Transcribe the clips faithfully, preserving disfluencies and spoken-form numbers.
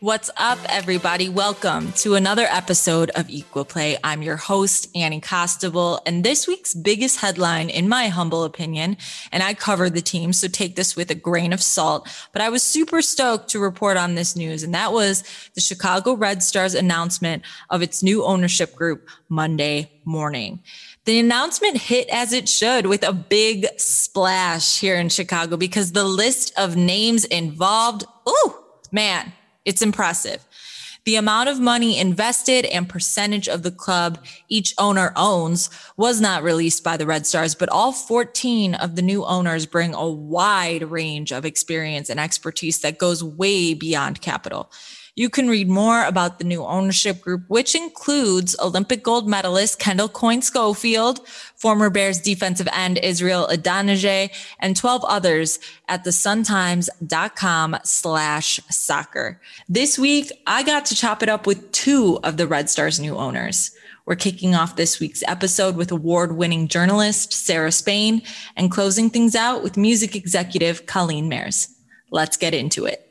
What's up, everybody? Welcome to another episode of Equal Play. I'm your host, Annie Costable, and this week's biggest headline, in my humble opinion, and I cover the team, so take this with a grain of salt, but I was super stoked to report on this news, and that was the Chicago Red Stars announcement of its new ownership group Monday morning. The announcement hit as it should with a big splash here in Chicago because the list of names involved, ooh, man, it's impressive. The amount of money invested and percentage of the club each owner owns was not released by the Red Stars, but all fourteen of the new owners bring a wide range of experience and expertise that goes way beyond capital. You can read more about the new ownership group, which includes Olympic gold medalist Kendall Coyne Schofield, former Bears defensive end Israel Idonije, and twelve others at thesuntimes.com slash soccer. This week, I got to chop it up with two of the Red Stars' new owners. We're kicking off this week's episode with award-winning journalist Sarah Spain and closing things out with music executive Colleen Mares. Let's get into it.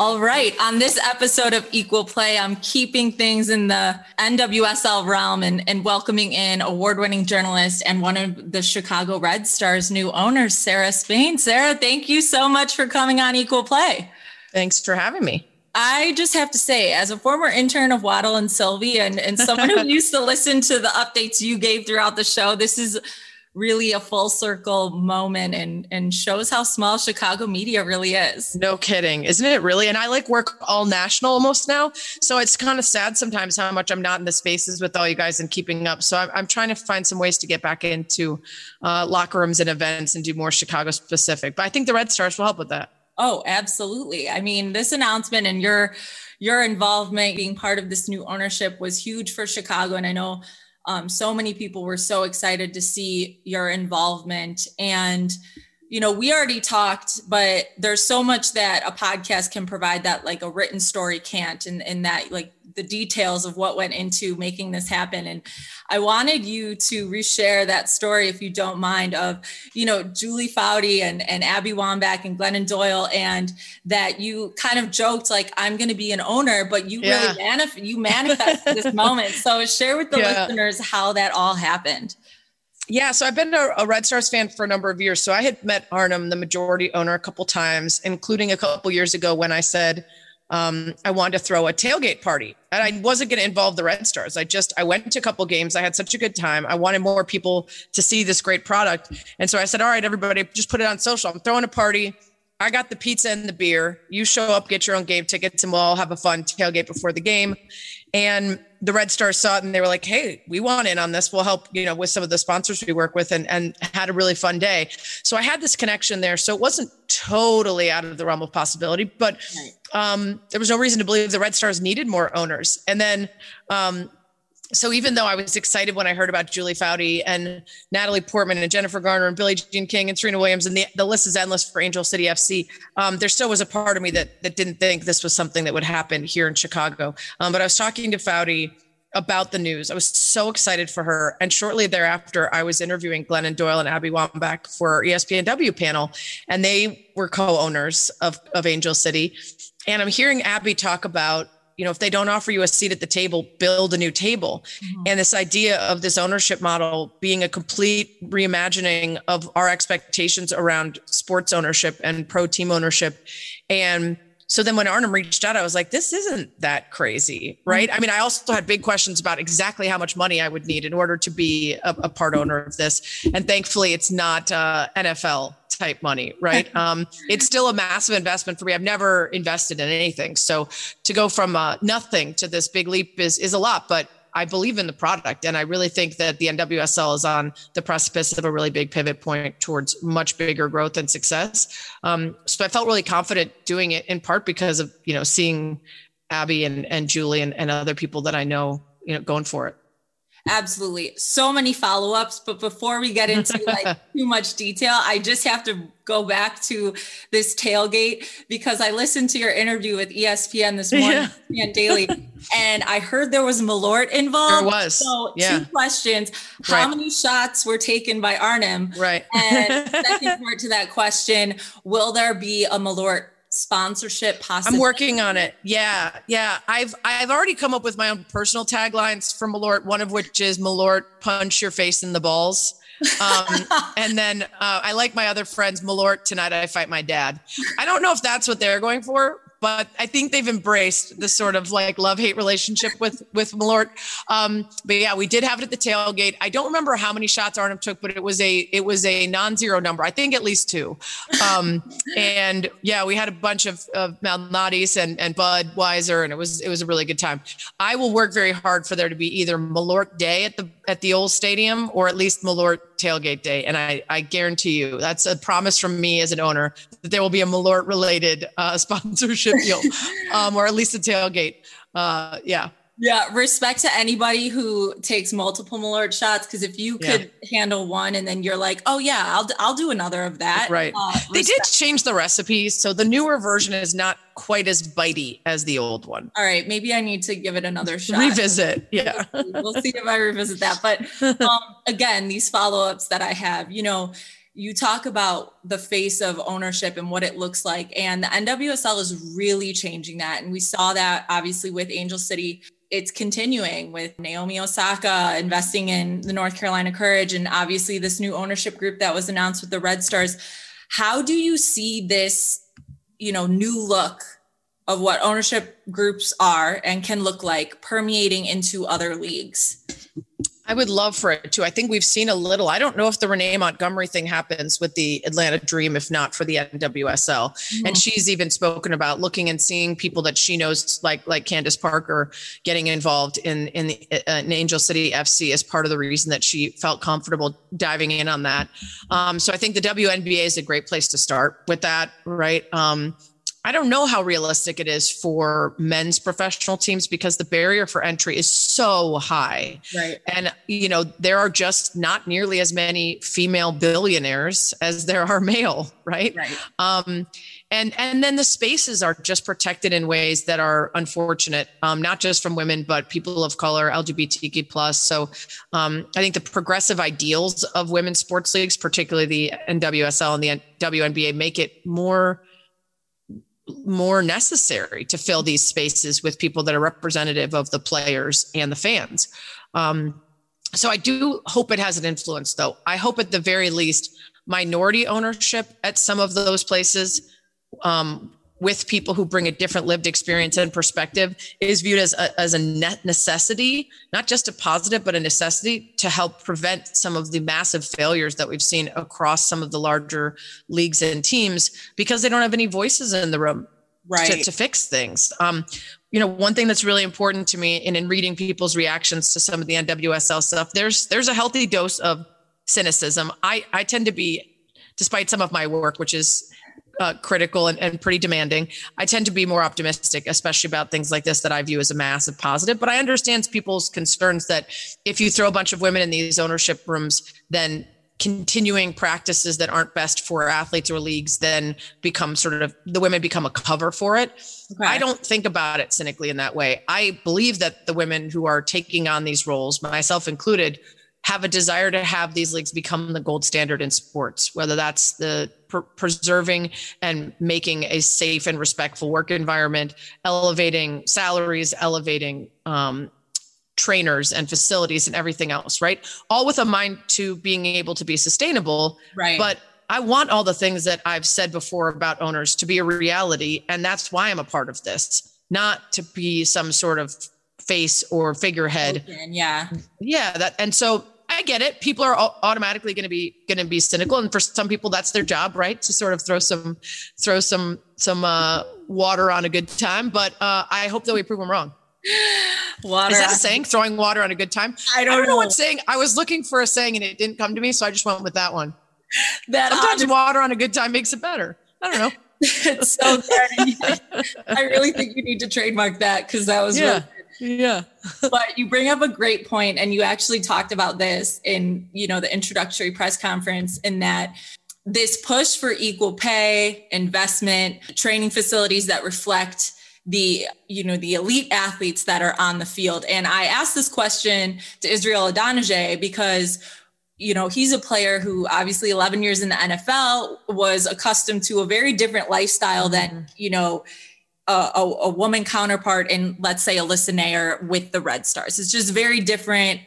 All right. On this episode of Equal Play, I'm keeping things in the N W S L realm and, and welcoming in award-winning journalist and one of the Chicago Red Stars' new owners, Sarah Spain. Sarah, thank you so much for coming on Equal Play. Thanks for having me. I just have to say, as a former intern of Waddle and Sylvie and, and someone who used to listen to the updates you gave throughout the show, this is really a full circle moment and, and shows how small Chicago media really is. No kidding. Isn't it really? And I like work all national almost now. So it's kind of sad sometimes how much I'm not in the spaces with all you guys and keeping up. So I'm, I'm trying to find some ways to get back into uh, locker rooms and events and do more Chicago specific. But I think the Red Stars will help with that. Oh, absolutely. I mean, this announcement and your, your involvement being part of this new ownership was huge for Chicago. And I know Um, so many people were so excited to see your involvement. And, you know, we already talked, but there's so much that a podcast can provide that like a written story can't, and, and that like the details of what went into making this happen. And I wanted you to reshare that story, if you don't mind, of, you know, Julie Foudy and, and Abby Wambach and Glennon Doyle, and that you kind of joked, like, I'm going to be an owner, but you yeah. really manif- you manifested this moment. So share with the yeah. listeners how that all happened. Yeah. So I've been a, a Red Stars fan for a number of years. So I had met Arnhem, the majority owner, a couple times, including a couple years ago when I said, Um, I wanted to throw a tailgate party, and I wasn't going to involve the Red Stars. I just, I went to a couple games. I had such a good time. I wanted more people to see this great product. And so I said, all right, everybody, just put it on social. I'm throwing a party. I got the pizza and the beer. You show up, get your own game tickets, and we'll all have a fun tailgate before the game. And the Red Stars saw it and they were like, hey, we want in on this. We'll help, you know, with some of the sponsors we work with, and, and had a really fun day. So I had this connection there. So it wasn't totally out of the realm of possibility, but um, there was no reason to believe the Red Stars needed more owners. And then, um, so even though I was excited when I heard about Julie Foudy and Natalie Portman and Jennifer Garner and Billie Jean King and Serena Williams, and the, the list is endless for Angel City F C, um, there still was a part of me that that didn't think this was something that would happen here in Chicago. Um, but I was talking to Foudy about the news. I was so excited for her. And shortly thereafter, I was interviewing Glennon Doyle and Abby Wambach for our E S P N W panel, and they were co-owners of, of Angel City. And I'm hearing Abby talk about, you know, if they don't offer you a seat at the table, build a new table. Mm-hmm. And this idea of this ownership model being a complete reimagining of our expectations around sports ownership and pro team ownership. And So then when Arnhem reached out, I was like, this isn't that crazy, right? I mean, I also had big questions about exactly how much money I would need in order to be a, a part owner of this. And thankfully, it's not uh, N F L type money, right? Um, it's still a massive investment for me. I've never invested in anything. So to go from uh, nothing to this big leap is is a lot, but I believe in the product. And I really think that the N W S L is on the precipice of a really big pivot point towards much bigger growth and success. Um, so I felt really confident doing it in part because of, you know, seeing Abby and, and Julie and, and other people that I know, you know, going for it. Absolutely. So many follow-ups, but before we get into like too much detail, I just have to go back to this tailgate because I listened to your interview with E S P N this morning, yeah. E S P N Daily, and I heard there was Malort involved. There was. So yeah. Two questions. How right. many shots were taken by Arnhem? Right. And second part to that question, will there be a Malort sponsorship possibly? I'm working on it. Yeah. Yeah. I've, I've already come up with my own personal taglines for Malort. One of which is Malort, punch your face in the balls. Um, and then, uh, I like my other friends, Malort, tonight I fight my dad. I don't know if that's what they're going for, but I think they've embraced this sort of like love-hate relationship with, with Malort. Um, but yeah, we did have it at the tailgate. I don't remember how many shots Arnhem took, but it was a, it was a non-zero number. I think at least two. Um, and yeah, we had a bunch of, of Malnati's and, and Budweiser, and it was, it was a really good time. I will work very hard for there to be either Malort Day at the, at the old stadium, or at least Malort Tailgate Day. And I, I guarantee you, that's a promise from me as an owner, that there will be a Malort related uh, sponsorship deal, um, or at least a tailgate. Uh, yeah. Yeah. Respect to anybody who takes multiple Malort shots. Cause if you could yeah. handle one and then you're like, oh yeah, I'll, I'll do another of that. Right. Uh, they did change the recipe. So the newer version is not quite as bitey as the old one. All right. Maybe I need to give it another shot. Revisit. Yeah. We'll see if I revisit that. But um, again, these follow-ups that I have, you know, you talk about the face of ownership and what it looks like. And the N W S L is really changing that. And we saw that obviously with Angel City. It's continuing with Naomi Osaka investing in the North Carolina Courage, and obviously this new ownership group that was announced with the Red Stars. How do you see this, you know, new look of what ownership groups are and can look like permeating into other leagues? I would love for it to. I think we've seen a little. I don't know if the Renee Montgomery thing happens with the Atlanta Dream, if not for the N W S L. Mm-hmm. And she's even spoken about looking and seeing people that she knows, like like Candace Parker, getting involved in in, the, uh, in Angel City F C as part of the reason that she felt comfortable diving in on that. Um, so I think the W N B A is a great place to start with that, right? Um, I don't know how realistic it is for men's professional teams because the barrier for entry is so high. Right. And, you know, there are just not nearly as many female billionaires as there are male. Right. Right. Um, and, and then the spaces are just protected in ways that are unfortunate, um, not just from women, but people of color, L G B T Q plus. So um, I think the progressive ideals of women's sports leagues, particularly the N W S L and the W N B A, make it more more necessary to fill these spaces with people that are representative of the players and the fans. Um, so I do hope it has an influence, though. I hope at the very least minority ownership at some of those places, um, with people who bring a different lived experience and perspective, is viewed as a, as a necessity, not just a positive, but a necessity to help prevent some of the massive failures that we've seen across some of the larger leagues and teams because they don't have any voices in the room right. to, to fix things. Um, you know, one thing that's really important to me, and in reading people's reactions to some of the N W S L stuff, there's there's a healthy dose of cynicism. I I tend to be, despite some of my work, which is Uh, critical and, and pretty demanding, I tend to be more optimistic, especially about things like this that I view as a massive positive. But I understand people's concerns that if you throw a bunch of women in these ownership rooms, then continuing practices that aren't best for athletes or leagues then become sort of, the women become a cover for it. Okay. I don't think about it cynically in that way. I believe that the women who are taking on these roles, myself included, have a desire to have these leagues become the gold standard in sports, whether that's the pr- preserving and making a safe and respectful work environment, elevating salaries, elevating um, trainers and facilities and everything else, right? All with a mind to being able to be sustainable, right? But I want all the things that I've said before about owners to be a reality. And that's why I'm a part of this, not to be some sort of face or figurehead. Yeah. Yeah. That, and so I get it. People are automatically going to be, going to be cynical. And for some people, that's their job, right? To sort of throw some, throw some, some uh, water on a good time. But uh, I hope that we prove them wrong. Water. Is that a saying? Throwing water on a good time? I don't, I don't know. know what saying. I was looking for a saying and it didn't come to me. So I just went with that one. That Sometimes honest- water on a good time makes it better. I don't know. It's so good. I really think you need to trademark that because that was yeah. really good. Yeah. But you bring up a great point, and you actually talked about this in, you know, the introductory press conference, in that this push for equal pay, investment, training facilities that reflect the, you know, the elite athletes that are on the field. And I asked this question to Israel Idonije because, you know, he's a player who obviously eleven years in the N F L was accustomed to a very different lifestyle than, you know, a, a, a woman counterpart in, let's say, Alyssa Nair with the Red Stars. It's just very different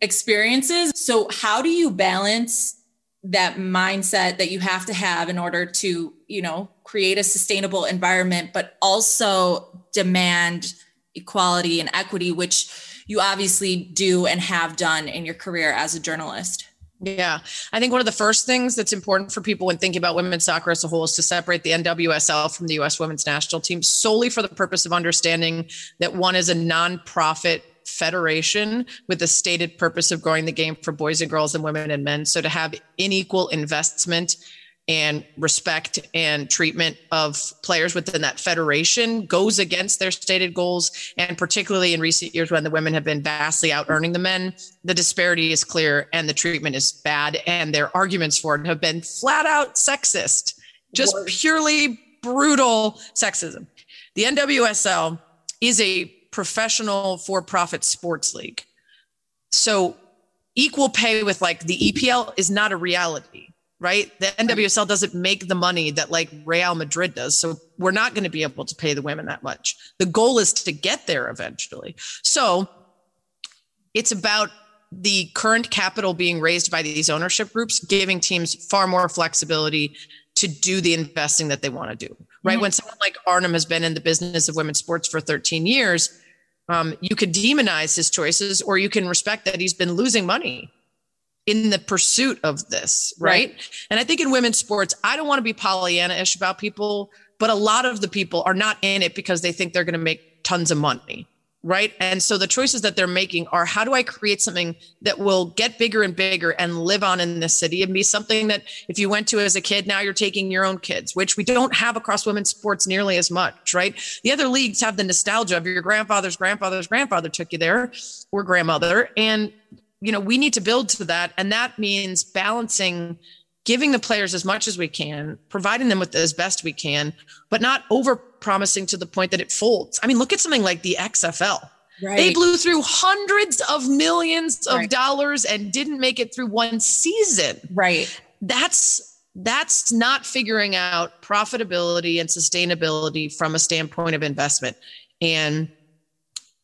experiences. So how do you balance that mindset that you have to have in order to, you know, create a sustainable environment, but also demand equality and equity, which you obviously do and have done in your career as a journalist? Yeah. I think one of the first things that's important for people when thinking about women's soccer as a whole is to separate the N W S L from the U S women's national team, solely for the purpose of understanding that one is a nonprofit federation with the stated purpose of growing the game for boys and girls and women and men. So to have unequal investment and respect and treatment of players within that federation goes against their stated goals. And particularly in recent years, when the women have been vastly out earning the men, the disparity is clear and the treatment is bad. And their arguments for it have been flat out sexist, just purely brutal sexism. The N W S L is a professional for-profit sports league. So equal pay with like the E P L is not a reality. Right? The N W S L doesn't make the money that like Real Madrid does. So we're not going to be able to pay the women that much. The goal is to get there eventually. So it's about the current capital being raised by these ownership groups, giving teams far more flexibility to do the investing that they want to do, right? Mm-hmm. When someone like Arnhem has been in the business of women's sports for thirteen years, um, you could demonize his choices, or you can respect that he's been losing money in the pursuit of this, right? right? And I think in women's sports, I don't want to be Pollyanna-ish about people, but a lot of the people are not in it because they think they're going to make tons of money, right? And so the choices that they're making are, how do I create something that will get bigger and bigger and live on in this city and be something that if you went to as a kid, now you're taking your own kids, which we don't have across women's sports nearly as much, right? The other leagues have the nostalgia of your grandfather's grandfather's grandfather took you there, or grandmother, and you know, we need to build to that. And that means balancing, giving the players as much as we can, providing them with as best we can, but not over promising to the point that it folds. I mean, look at something like the X F L. Right. They blew through hundreds of millions of right. dollars and didn't make it through one season. Right. That's that's not figuring out profitability and sustainability from a standpoint of investment. And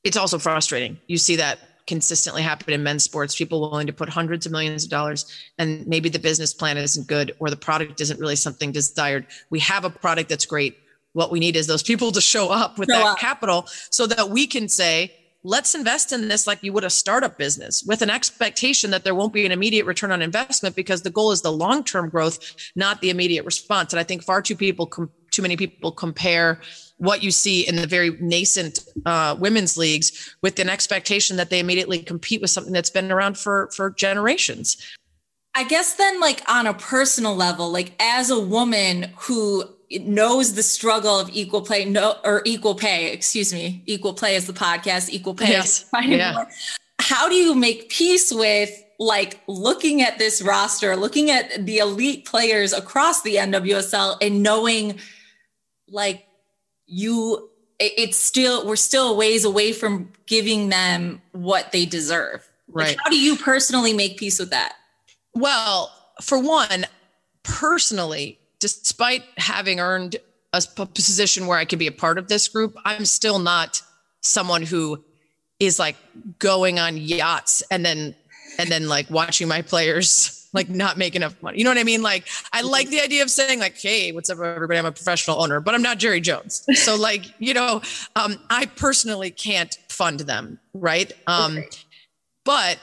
it's also frustrating. You see that consistently happen in men's sports, people willing to put hundreds of millions of dollars, and maybe the business plan isn't good, or the product isn't really something desired. We have a product that's great. What we need is those people to show up with show that up. capital so that we can say, let's invest in this like you would a startup business, with an expectation that there won't be an immediate return on investment, because the goal is the long-term growth, not the immediate response. And I think far too people, com- too many people compare what you see in the very nascent uh, women's leagues with an expectation that they immediately compete with something that's been around for, for generations. I guess then, like, on a personal level, like as a woman who knows the struggle of equal play, no, or equal pay, excuse me, equal play is the podcast, equal pay. Yes. Yeah. How do you make peace with, like, looking at this roster, looking at the elite players across the N W S L, and knowing, like, you, it's still, we're still ways away from giving them what they deserve. Right. Like, how do you personally make peace with that? Well, for one, personally, despite having earned a position where I could be a part of this group, I'm still not someone who is like going on yachts and then, and then like watching my players like not make enough money. You know what I mean? Like, I like the idea of saying like, hey, what's up everybody? I'm a professional owner, but I'm not Jerry Jones. So like, you know, um, I personally can't fund them. Right. Um, okay. But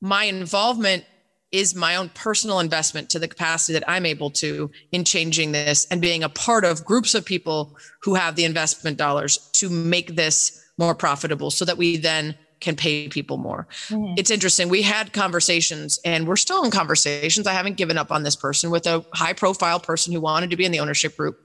my involvement is my own personal investment to the capacity that I'm able to in changing this and being a part of groups of people who have the investment dollars to make this more profitable so that we then can pay people more. Mm-hmm. It's interesting. We had conversations and we're still in conversations. I haven't given up on this person with a high profile person who wanted to be in the ownership group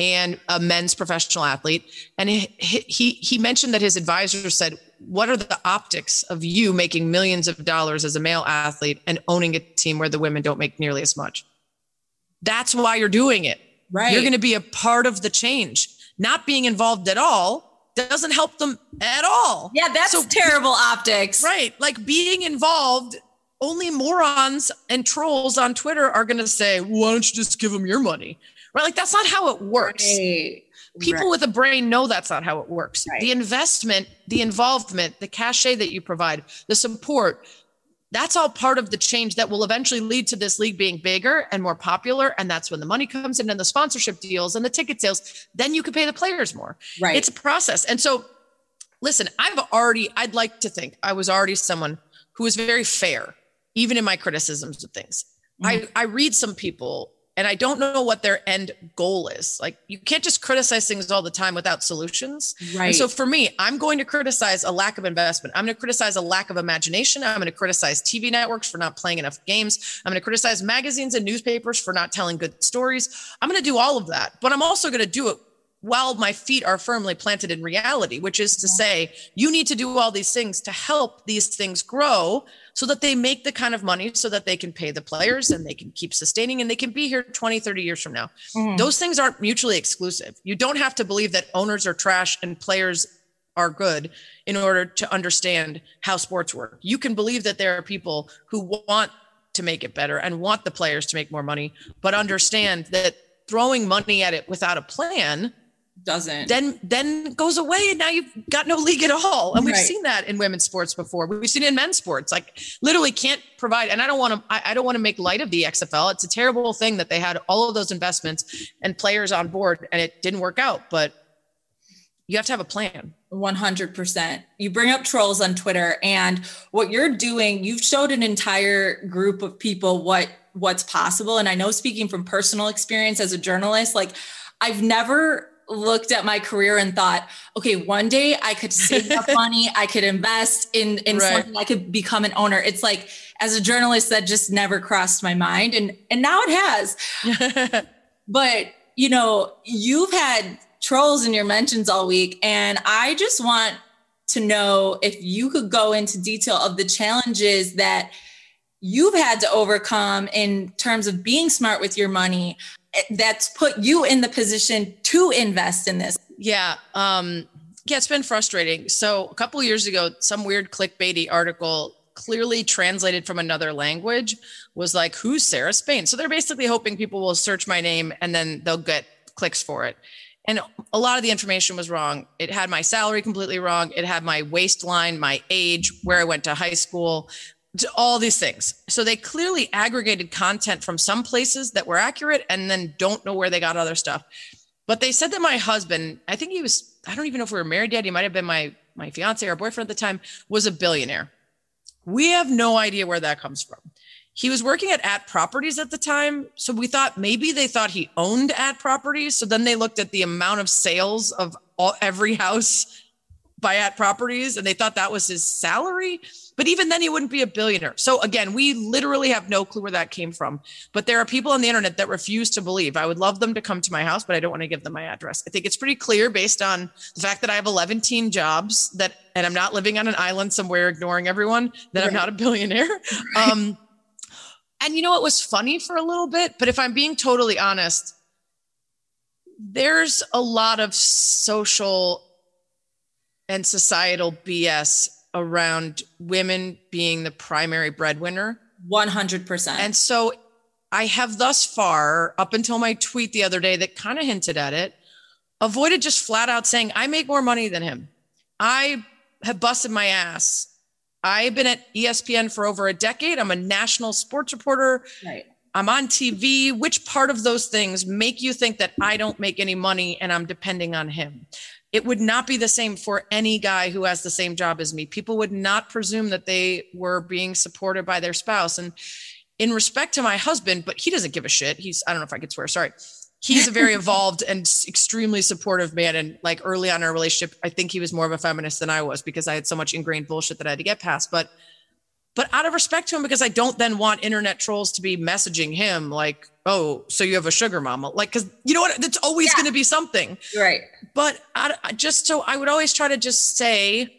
and a men's professional athlete. And he, he, he mentioned that his advisor said, what are the optics of you making millions of dollars as a male athlete and owning a team where the women don't make nearly as much? That's why you're doing it. Right. You're going to be a part of the change. Not being involved at all doesn't help them at all. Yeah, that's so, terrible optics. Right. Like being involved, only morons and trolls on Twitter are going to say, why don't you just give them your money? Right. Like that's not how it works. Right. People right. with a brain know that's not how it works. Right. The investment, the involvement, the cachet that you provide, the support, that's all part of the change that will eventually lead to this league being bigger and more popular. And that's when the money comes in and the sponsorship deals and the ticket sales, then you can pay the players more. Right. It's a process. And so listen, I've already, I'd like to think I was already someone who was very fair, even in my criticisms of things. Mm-hmm. I, I read some people and I don't know what their end goal is. Like you can't just criticize things all the time without solutions. Right. And so for me, I'm going to criticize a lack of investment. I'm going to criticize a lack of imagination. I'm going to criticize T V networks for not playing enough games. I'm going to criticize magazines and newspapers for not telling good stories. I'm going to do all of that, but I'm also going to do it while my feet are firmly planted in reality, which is to say, you need to do all these things to help these things grow so that they make the kind of money so that they can pay the players and they can keep sustaining and they can be here twenty, thirty years from now. Mm-hmm. Those things aren't mutually exclusive. You don't have to believe that owners are trash and players are good in order to understand how sports work. You can believe that there are people who want to make it better and want the players to make more money, but understand that throwing money at it without a plan doesn't then then goes away and now you've got no league at all. And we've right. seen that in women's sports before. We've seen it in men's sports. Like literally can't provide. And I don't want to I, I don't want to make light of the X F L. It's a terrible thing that they had all of those investments and players on board and it didn't work out, but you have to have a plan. one hundred percent. You bring up trolls on Twitter and what you're doing, you've showed an entire group of people what what's possible. And I know speaking from personal experience as a journalist, like I've never looked at my career and thought, okay, one day I could save up money. I could invest in, in right. something. I could become an owner. It's like, as a journalist, that just never crossed my mind. And, and now it has, but you know, you've had trolls in your mentions all week. And I just want to know if you could go into detail of the challenges that you've had to overcome in terms of being smart with your money, that's put you in the position to invest in this. Yeah. Um, yeah, it's been frustrating. So a couple of years ago, some weird clickbaity article clearly translated from another language was like, who's Sarah Spain? So they're basically hoping people will search my name and then they'll get clicks for it. And a lot of the information was wrong. It had my salary completely wrong. It had my waistline, my age, where I went to high school, all these things. So they clearly aggregated content from some places that were accurate and then don't know where they got other stuff. But they said that my husband, I think he was, I don't even know if we were married yet. He might've been my, my fiance or boyfriend at the time, was a billionaire. We have no idea where that comes from. He was working at At Properties at the time. So we thought maybe they thought he owned At Properties. So then they looked at the amount of sales of all, every house by At Properties and they thought that was his salary. But even then he wouldn't be a billionaire. So again, we literally have no clue where that came from, but there are people on the internet that refuse to believe. I would love them to come to my house, but I don't want to give them my address. I think it's pretty clear based on the fact that I have eleven teen jobs that, and I'm not living on an island somewhere, ignoring everyone, that right. I'm not a billionaire. Right. Um, and you know, it was funny for a little bit, but if I'm being totally honest, there's a lot of social and societal B S around women being the primary breadwinner. one hundred percent. And so I have thus far, up until my tweet the other day that kind of hinted at it, avoided just flat out saying, I make more money than him. I have busted my ass. I've been at E S P N for over a decade. I'm a national sports reporter. Right. I'm on T V. Which part of those things make you think that I don't make any money and I'm depending on him? It would not be the same for any guy who has the same job as me. People would not presume that they were being supported by their spouse. And in respect to my husband, but he doesn't give a shit. He's, I don't know if I could swear, sorry. He's a very evolved and extremely supportive man. And like early on in our relationship, I think he was more of a feminist than I was because I had so much ingrained bullshit that I had to get past. But But out of respect to him, because I don't then want internet trolls to be messaging him like, oh, so you have a sugar mama. Like, because you know what? That's always yeah. going to be something. Right. But I, just so I would always try to just say,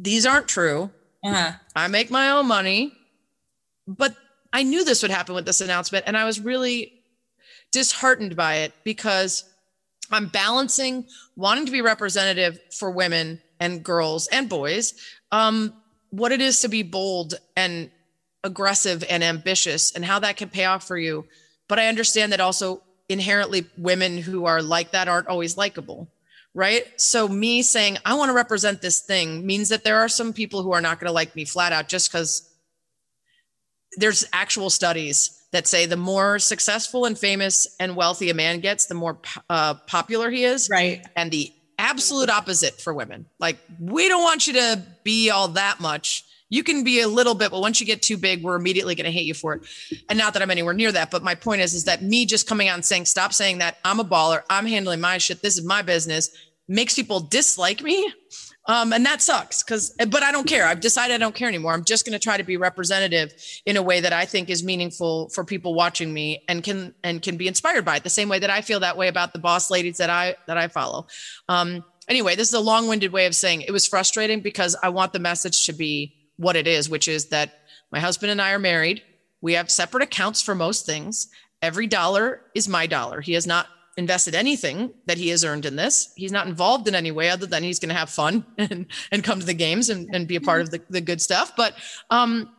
these aren't true. Uh-huh. I make my own money. But I knew this would happen with this announcement. And I was really disheartened by it because I'm balancing wanting to be representative for women and girls and boys. Um, what it is to be bold and aggressive and ambitious and how that can pay off for you. But I understand that also inherently women who are like that aren't always likable, right? So me saying, I want to represent this thing means that there are some people who are not going to like me flat out just because there's actual studies that say the more successful and famous and wealthy a man gets, the more uh, popular he is. Right. And the absolute opposite for women. Like, we don't want you to be all that much. You can be a little bit, but once you get too big, we're immediately going to hate you for it. And not that I'm anywhere near that, but my point is, is that me just coming out and saying, stop saying that, I'm a baller, I'm handling my shit, this is my business, makes people dislike me. Um, and that sucks because, but I don't care. I've decided I don't care anymore. I'm just going to try to be representative in a way that I think is meaningful for people watching me and can, and can be inspired by it the same way that I feel that way about the boss ladies that I, that I follow. Um, anyway, this is a long-winded way of saying it was frustrating because I want the message to be what it is, which is that my husband and I are married. We have separate accounts for most things. Every dollar is my dollar. He has not invested anything that he has earned in this. He's not involved in any way other than he's going to have fun and, and come to the games and, and be a part of the, the good stuff. But um,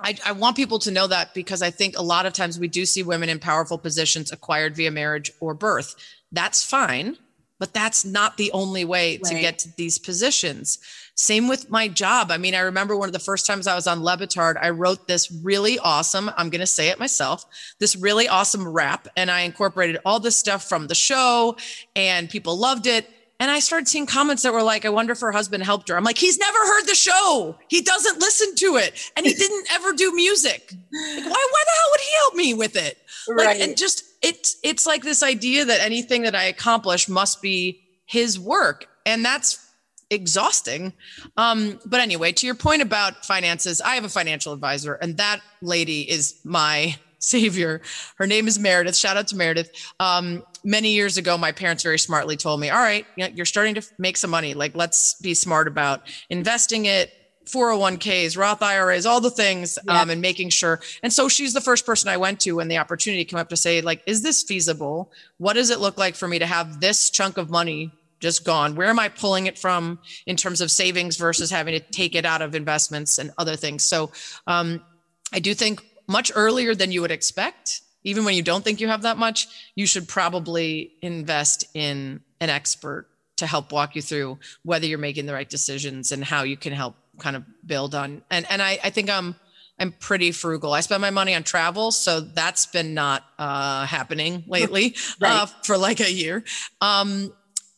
I, I want people to know that because I think a lot of times we do see women in powerful positions acquired via marriage or birth. That's fine, but that's not the only way right. to get to these positions. Same with my job. I mean, I remember one of the first times I was on Le Batard, I wrote this really awesome, I'm going to say it myself, this really awesome rap. And I incorporated all this stuff from the show and people loved it. And I started seeing comments that were like, I wonder if her husband helped her. I'm like, he's never heard the show. He doesn't listen to it. And he didn't ever do music. Like, why, why the hell would he help me with it? Right. Like, and just, it's, it's like this idea that anything that I accomplish must be his work. And that's exhausting. Um, but anyway, to your point about finances, I have a financial advisor and that lady is my savior. Her name is Meredith. Shout out to Meredith. Um, many years ago, my parents very smartly told me, all right, you're starting to make some money. Like, let's be smart about investing it, four oh one k's, Roth I R As, all the things, yeah. um, and making sure. And so she's the first person I went to when the opportunity came up to say, like, is this feasible? What does it look like for me to have this chunk of money just gone? Where am I pulling it from in terms of savings versus having to take it out of investments and other things? So um, I do think much earlier than you would expect, even when you don't think you have that much, you should probably invest in an expert to help walk you through whether you're making the right decisions and how you can help kind of build on. And and I, I think I'm I'm pretty frugal. I spend my money on travel. So that's been not uh, happening lately right. uh, for like a year. Um,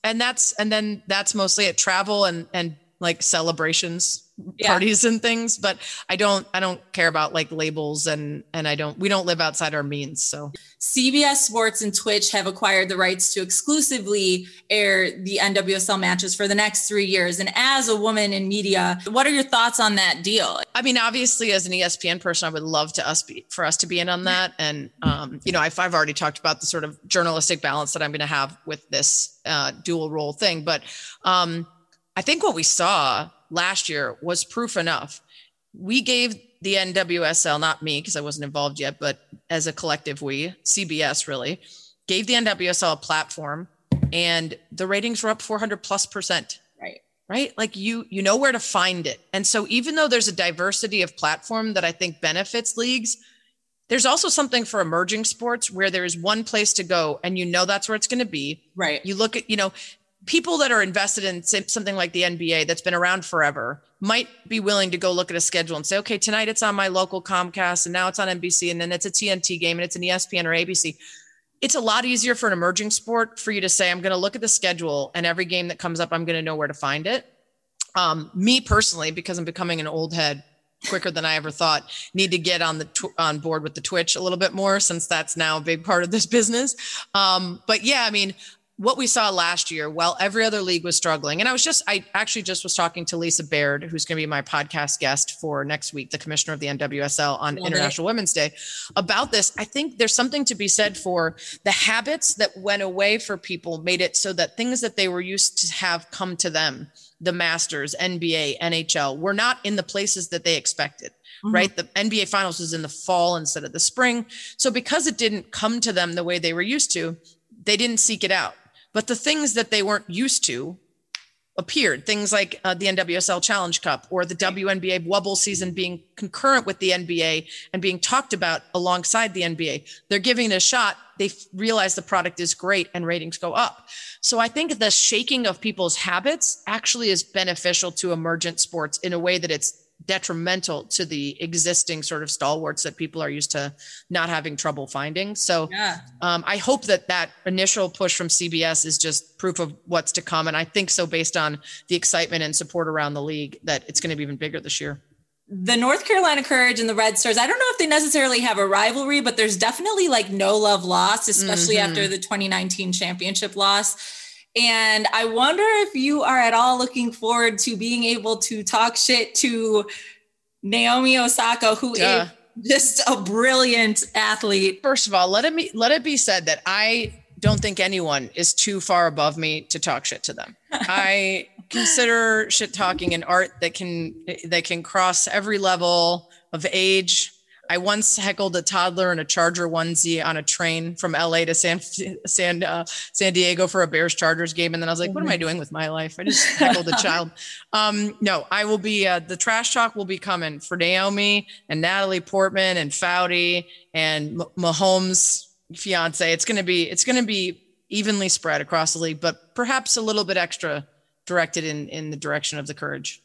and that's, and then that's mostly at travel and, and like celebrations, yeah. parties and things. But I don't, I don't care about like labels and, and I don't, we don't live outside our means. So C B S Sports and Twitch have acquired the rights to exclusively air the N W S L matches for the next three years. And as a woman in media, what are your thoughts on that deal? I mean, obviously as an E S P N person, I would love to us be, for us to be in on that. And, um, you know, I've, I've already talked about the sort of journalistic balance that I'm going to have with this uh, dual role thing. But um, I think what we saw last year was proof enough. We gave the N W S L, not me, because I wasn't involved yet, but as a collective, we, C B S really, gave the N W S L a platform and the ratings were up four hundred plus percent. Right. Right? Like you, you know where to find it. And so even though there's a diversity of platform that I think benefits leagues, there's also something for emerging sports where there is one place to go and you know that's where it's going to be. Right. You look at, you know, people that are invested in something like the N B A that's been around forever might be willing to go look at a schedule and say, okay, tonight it's on my local Comcast and now it's on N B C and then it's a T N T game and it's an E S P N or A B C. It's a lot easier for an emerging sport for you to say, I'm going to look at the schedule and every game that comes up, I'm going to know where to find it. Um, me personally, because I'm becoming an old head quicker than I ever thought, need to get on the tw- on board with the Twitch a little bit more, since that's now a big part of this business. Um, but yeah, I mean, what we saw last year, while every other league was struggling, and I was just, I actually just was talking to Lisa Baird, who's going to be my podcast guest for next week, the commissioner of the N W S L on Love International it. Women's Day, about this. I think there's something to be said for the habits that went away for people, made it so that things that they were used to have come to them, the Masters, N B A, N H L, were not in the places that they expected, mm-hmm. right? The N B A finals was in the fall instead of the spring. So because it didn't come to them the way they were used to, they didn't seek it out. But the things that they weren't used to appeared, things like uh, the N W S L Challenge Cup or the W N B A Wubble season being concurrent with the N B A and being talked about alongside the N B A. They're giving it a shot. They f- realize the product is great and ratings go up. So I think the shaking of people's habits actually is beneficial to emergent sports in a way that it's detrimental to the existing sort of stalwarts that people are used to not having trouble finding. So yeah. um, I hope that that initial push from C B S is just proof of what's to come. And I think so, based on the excitement and support around the league, that it's going to be even bigger this year. The North Carolina Courage and the Red Stars, I don't know if they necessarily have a rivalry, but there's definitely like no love lost, especially mm-hmm. after the twenty nineteen championship loss. And I wonder if you are at all looking forward to being able to talk shit to Naomi Osaka, who Duh. is just a brilliant athlete. First of all, let it be, let it be said that I don't think anyone is too far above me to talk shit to them. I consider shit talking an art that can, that can cross every level of age. I once heckled a toddler in a Charger onesie on a train from L A to San San uh, San Diego for a Bears Chargers game. And then I was like, what am I doing with my life? I just heckled a child. Um, no, I will be, uh, the trash talk will be coming for Naomi and Natalie Portman and Foudy and Mahomes' fiance. It's going to be, it's going to be evenly spread across the league, but perhaps a little bit extra directed in, in the direction of the Courage.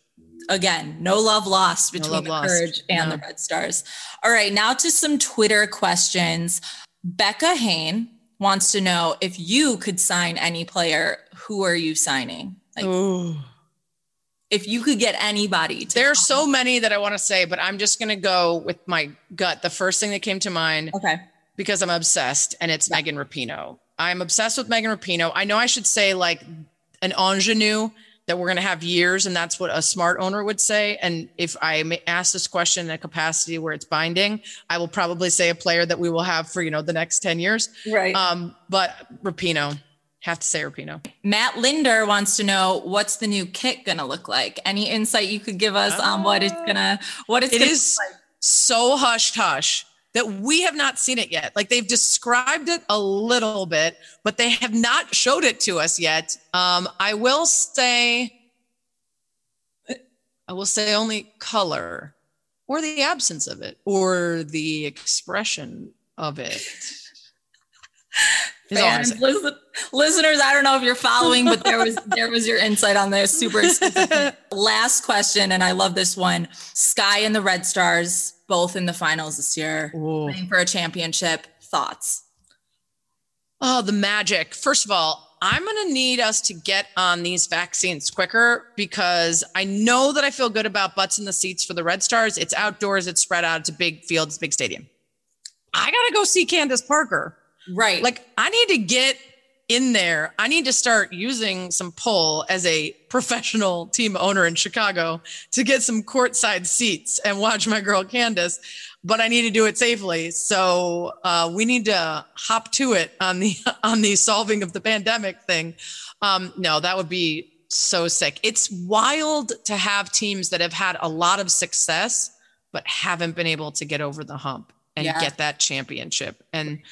Again, no love lost between no love the lost. Courage and no. the Red Stars. All right, now to some Twitter questions. Becca Hain wants to know, if you could sign any player, who are you signing? Like, Ooh. if you could get anybody. To there are so many that I want to say, but I'm just going to go with my gut. The first thing that came to mind, okay, because I'm obsessed, and it's yeah. Megan Rapinoe. I'm obsessed with Megan Rapinoe. I know I should say like an ingenue, that we're going to have years, and that's what a smart owner would say. And if I ask this question in a capacity where it's binding, I will probably say a player that we will have for, you know, the next ten years. Right. Um, but Rapinoe, have to say Rapinoe. Matt Linder wants to know, what's the new kit going to look like? Any insight you could give us uh, on what it's going to, what it's it gonna is look like? So hush hush that we have not seen it yet. Like, they've described it a little bit, but they have not showed it to us yet. Um, I will say, I will say only color, or the absence of it, or the expression of it. Fans, listen, listeners, I don't know if you're following, but there was there was your insight on this. Super exclusive. Last question, and I love this one. Sky and the Red Stars, both in the finals this year, Ooh. playing for a championship. Thoughts? Oh, the magic. First of all, I'm going to need us to get on these vaccines quicker, because I know that I feel good about butts in the seats for the Red Stars. It's outdoors. It's spread out. It's a big field. It's a big stadium. I got to go see Candace Parker. Right. Like, I need to get in there. I need to start using some pull as a professional team owner in Chicago to get some courtside seats and watch my girl Candace, but I need to do it safely. So uh, we need to hop to it on the, on the solving of the pandemic thing. Um, no, that would be so sick. It's wild to have teams that have had a lot of success, but haven't been able to get over the hump and yeah. get that championship. And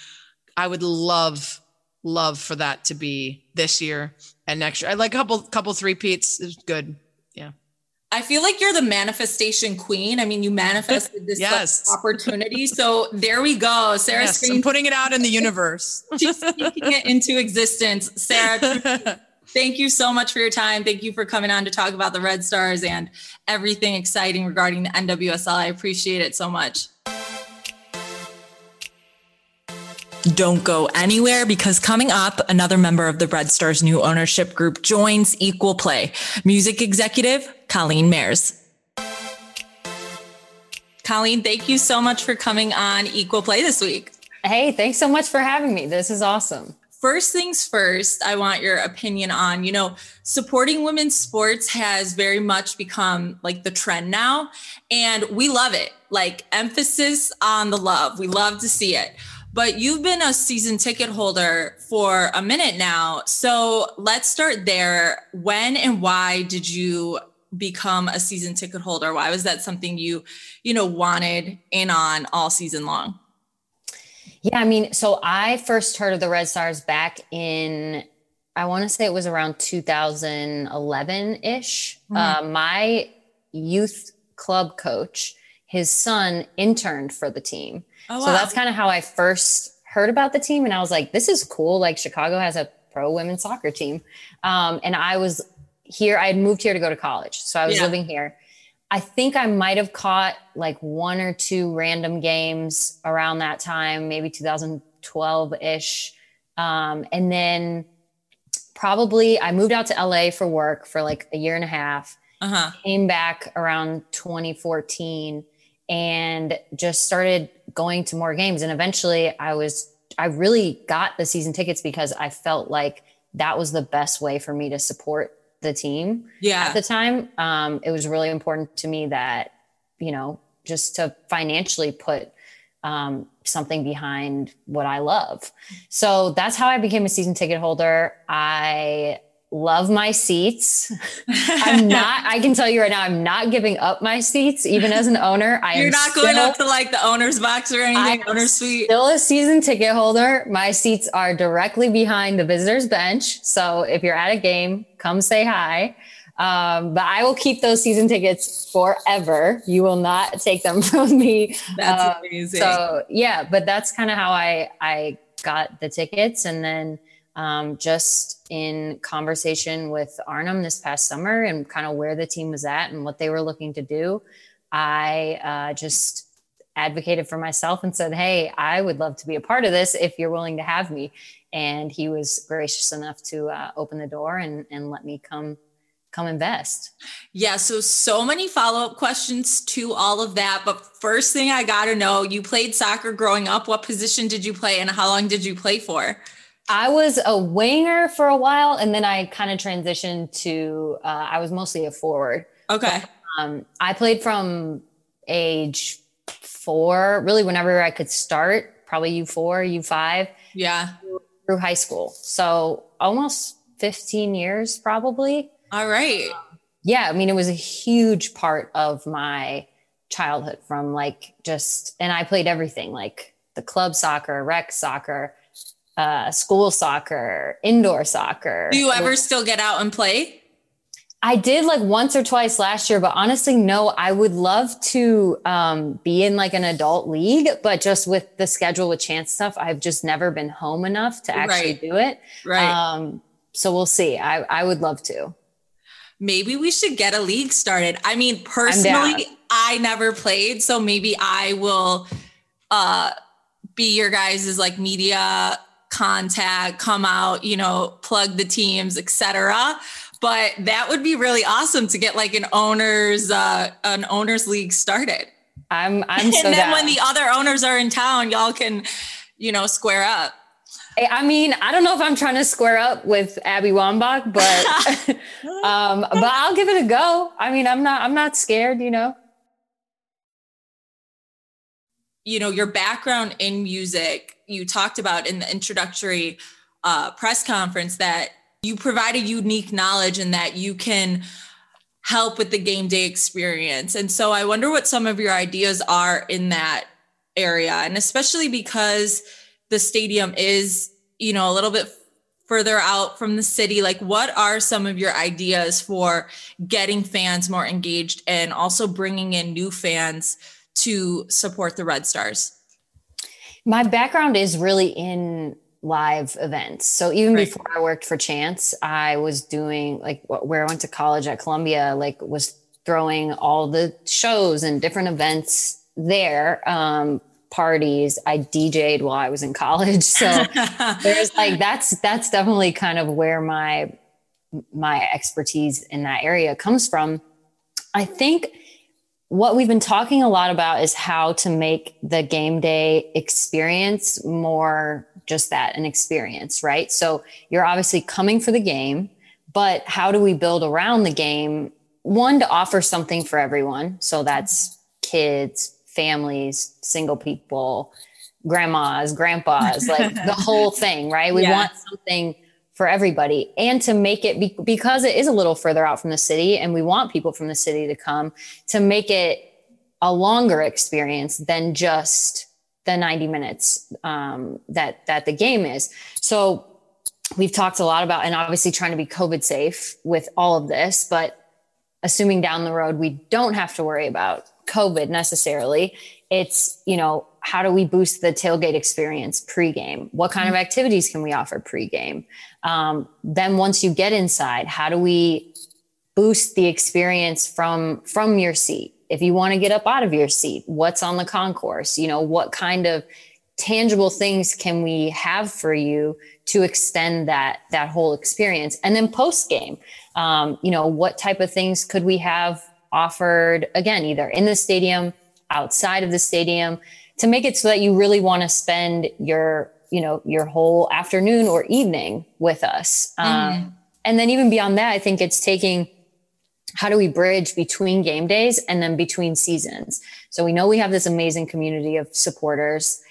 I would love, love for that to be this year and next year. I like a couple, couple three-peats is good. Yeah. I feel like you're the manifestation queen. I mean, you manifested this yes. like, opportunity. So there we go. Sarah yes, Spain. I'm putting it out in the universe. She's speaking it into existence. Sarah, Thank you so much for your time. Thank you for coming on to talk about the Red Stars and everything exciting regarding the N W S L. I appreciate it so much. Don't go anywhere, because coming up, another member of the Red Stars new ownership group joins Equal Play, music executive Colleen Mares. Colleen, thank you so much for coming on Equal Play this week. Hey, thanks so much for having me. This is awesome. First things first, I want your opinion on, you know, supporting women's sports has very much become like the trend now, and we love it. Like, emphasis on the love. We love to see it. But you've been a season ticket holder for a minute now. So let's start there. When and why did you become a season ticket holder? Why was that something you, you know, wanted in on all season long? Yeah, I mean, so I first heard of the Red Stars back in, I want to say it was around two thousand eleven ish. Mm-hmm. Uh, my youth club coach, his son interned for the team. Oh, wow. So that's kind of how I first heard about the team. And I was like, this is cool. Like, Chicago has a pro women's soccer team. Um, and I was here, I had moved here to go to college. So I was yeah. living here. I think I might've caught like one or two random games around that time, maybe two thousand twelve ish. Um, and then probably I moved out to L A for work for like a year and a half, uh-huh. came back around twenty fourteen and just started going to more games. And eventually I was, I really got the season tickets because I felt like that was the best way for me to support the team yeah. at the time. Um, it was really important to me that, you know, just to financially put um, something behind what I love. So that's how I became a season ticket holder. I love my seats. I'm not, I can tell you right now, I'm not giving up my seats. Even as an owner, I You're am not going still, up to like the owner's box or anything, owner's suite. Still a season ticket holder. My seats are directly behind the visitor's bench. So if you're at a game, come say hi. Um, but I will keep those season tickets forever. You will not take them from me. That's um, amazing. So yeah, but that's kind of how I, I got the tickets. And then Um, just in conversation with Arnhem this past summer and kind of where the team was at and what they were looking to do, I uh, just advocated for myself and said, hey, I would love to be a part of this if you're willing to have me. And he was gracious enough to uh, open the door and, and let me come come invest. Yeah. So, so many follow-up questions to all of that. But first thing I got to know, you played soccer growing up. What position did you play and how long did you play for? I was a winger for a while, and then I kind of transitioned to, uh, I was mostly a forward. Okay. But, um, I played from age four, really whenever I could start, probably U four, U five. Yeah. Through high school. So almost fifteen years probably. All right. Um, yeah. I mean, it was a huge part of my childhood from like just, and I played everything like the club soccer, rec soccer, uh, school soccer, indoor soccer. Do you ever like, still get out and play? I did like once or twice last year, but honestly, no, I would love to, um, be in like an adult league, but just with the schedule with Chance stuff, I've just never been home enough to actually right. do it. Right. Um, so we'll see. I, I would love to. Maybe we should get a league started. I mean, personally, I never played, so maybe I will, uh, be your guys' like media contact, come out, you know, plug the teams, et cetera. But that would be really awesome to get like an owners, uh, an owners league started. I'm, I'm so And then down. When the other owners are in town, y'all can, you know, square up. I mean, I don't know if I'm trying to square up with Abby Wambach, but, um, but I'll give it a go. I mean, I'm not, I'm not scared, you know. You know, your background in music, you talked about in the introductory uh, press conference that you provide a unique knowledge and that you can help with the game day experience. And so I wonder what some of your ideas are in that area. And especially because the stadium is, you know, a little bit further out from the city, like what are some of your ideas for getting fans more engaged and also bringing in new fans to support the Red Stars? My background is really in live events. So even right. before I worked for Chance, I was doing like where I went to college at Columbia, like was throwing all the shows and different events there, um, parties. I D J'd while I was in college. So there's like, that's, that's definitely kind of where my, my expertise in that area comes from. I think what we've been talking a lot about is how to make the game day experience more just that, an experience, right? So you're obviously coming for the game, but how do we build around the game? One, to offer something for everyone. So that's kids, families, single people, grandmas, grandpas, like the whole thing, right? We yeah. want something for everybody, and to make it be- because it is a little further out from the city and we want people from the city to come, to make it a longer experience than just the ninety minutes um, that, that the game is. So we've talked a lot about, and obviously trying to be COVID safe with all of this, but assuming down the road, we don't have to worry about COVID necessarily. It's, you know, how do we boost the tailgate experience pregame? What kind of activities can we offer pregame? Um, then once you get inside, how do we boost the experience from, from your seat? If you want to get up out of your seat, what's on the concourse? You know, what kind of tangible things can we have for you to extend that, that whole experience? And then post-game, um, you know, what type of things could we have offered again, either in the stadium, outside of the stadium, to make it so that you really want to spend your, you know, your whole afternoon or evening with us. Um, mm. And then even beyond that, I think it's taking, how do we bridge between game days and then between seasons? So we know we have this amazing community of supporters.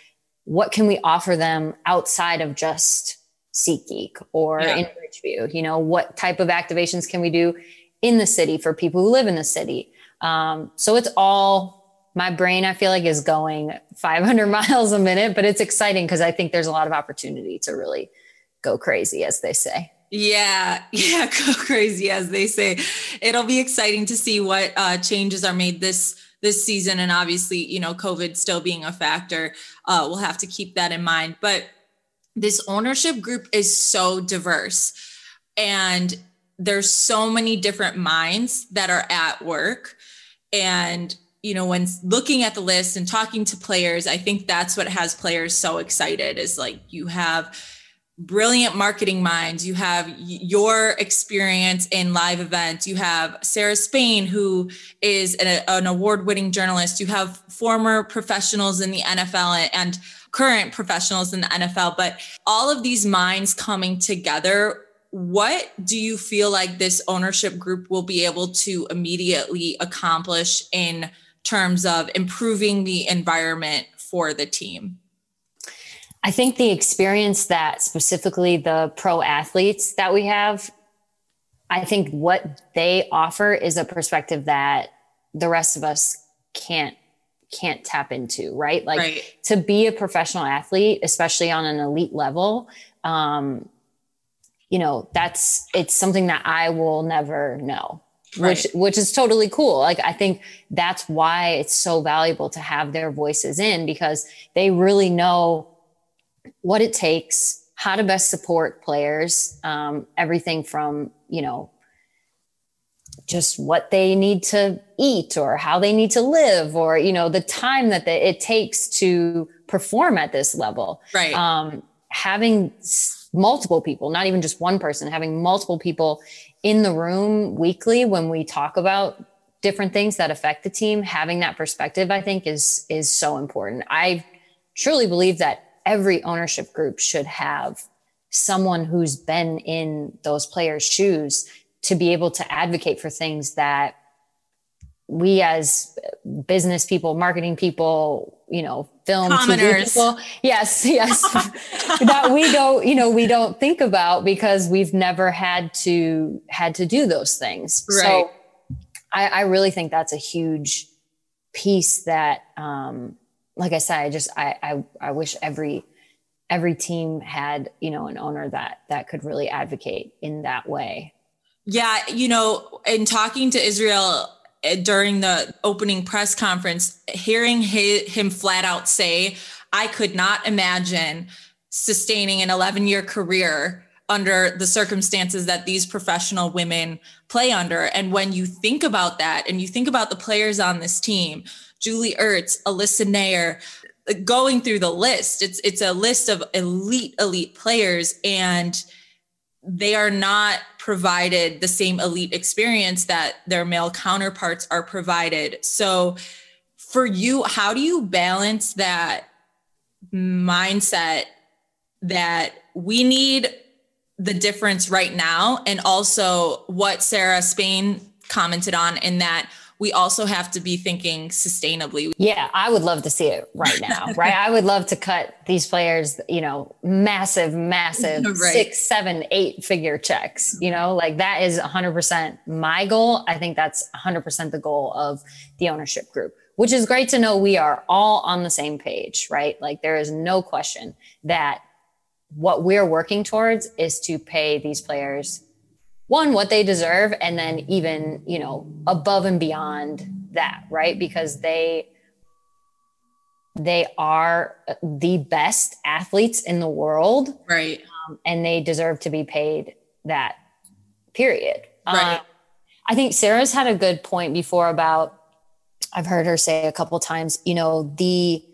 What can we offer them outside of just SeatGeek or yeah. in Bridgeview? You know, what type of activations can we do in the city for people who live in the city? Um, so it's all... My brain, I feel like, is going five hundred miles a minute, but it's exciting because I think there's a lot of opportunity to really go crazy, as they say. Yeah, yeah, go crazy, as they say. It'll be exciting to see what uh, changes are made this this season. And obviously, you know, COVID still being a factor, uh, we'll have to keep that in mind. But this ownership group is so diverse, and there's so many different minds that are at work. And you know, when looking at the list and talking to players, I think that's what has players so excited, is like, you have brilliant marketing minds, you have your experience in live events, you have Sarah Spain, who is an, an award-winning journalist, you have former professionals in the N F L and current professionals in the N F L, but all of these minds coming together. What do you feel like this ownership group will be able to immediately accomplish in terms of improving the environment for the team? I think the experience that specifically the pro athletes that we have, I think what they offer is a perspective that the rest of us can't, can't tap into, right? Like right. to be a professional athlete, especially on an elite level, um, you know, that's, it's something that I will never know. Right. Which, which is totally cool. Like, I think that's why it's so valuable to have their voices in, because they really know what it takes, how to best support players, um, everything from, you know, just what they need to eat or how they need to live, or, you know, the time that they, it takes to perform at this level. Right. Um, having multiple people, not even just one person, having multiple people in the room weekly when we talk about different things that affect the team, having that perspective, I think is, is so important. I truly believe that every ownership group should have someone who's been in those players' shoes to be able to advocate for things that we as business people, marketing people, you know, film, T V people, yes, yes, that we don't, you know, we don't think about because we've never had to, had to do those things. Right. So I, I really think that's a huge piece that, um, like I said, I just, I, I, I wish every, every team had, you know, an owner that, that could really advocate in that way. Yeah. You know, in talking to Israel during the opening press conference, hearing his, him flat out say, I could not imagine sustaining an eleven-year career under the circumstances that these professional women play under. And when you think about that, and you think about the players on this team, Julie Ertz, Alyssa Nair, going through the list, it's it's a list of elite, elite players, and they are not provided the same elite experience that their male counterparts are provided. So for you, how do you balance that mindset that we need the difference right now, and also what Sarah Spain commented on, in that we also have to be thinking sustainably? Yeah, I would love to see it right now, right? I would love to cut these players, you know, massive, massive right. six, seven, eight figure checks, you know, like that is one hundred percent my goal. I think that's one hundred percent the goal of the ownership group, which is great to know we are all on the same page, right? Like there is no question that what we're working towards is to pay these players one, what they deserve, and then even, you know, above and beyond that, right? Because they, they are the best athletes in the world. Right. Um, and they deserve to be paid that, period. Right. Um, I think Sarah's had a good point before about, I've heard her say a couple of times, you know, the,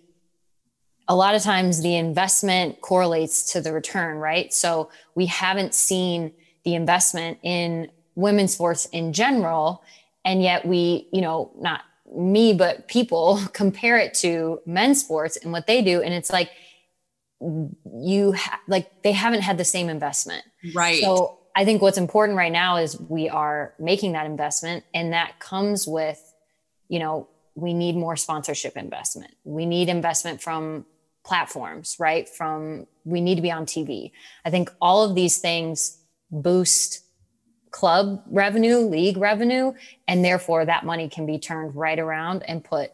a lot of times the investment correlates to the return, right? So we haven't seen the investment in women's sports in general. And yet we, you know, not me, but people compare it to men's sports and what they do. And it's like, you ha- like, they haven't had the same investment. Right. So I think what's important right now is we are making that investment, and that comes with, you know, we need more sponsorship investment. We need investment from platforms, right? From, we need to be on T V. I think all of these things boost club revenue, league revenue, and therefore that money can be turned right around and put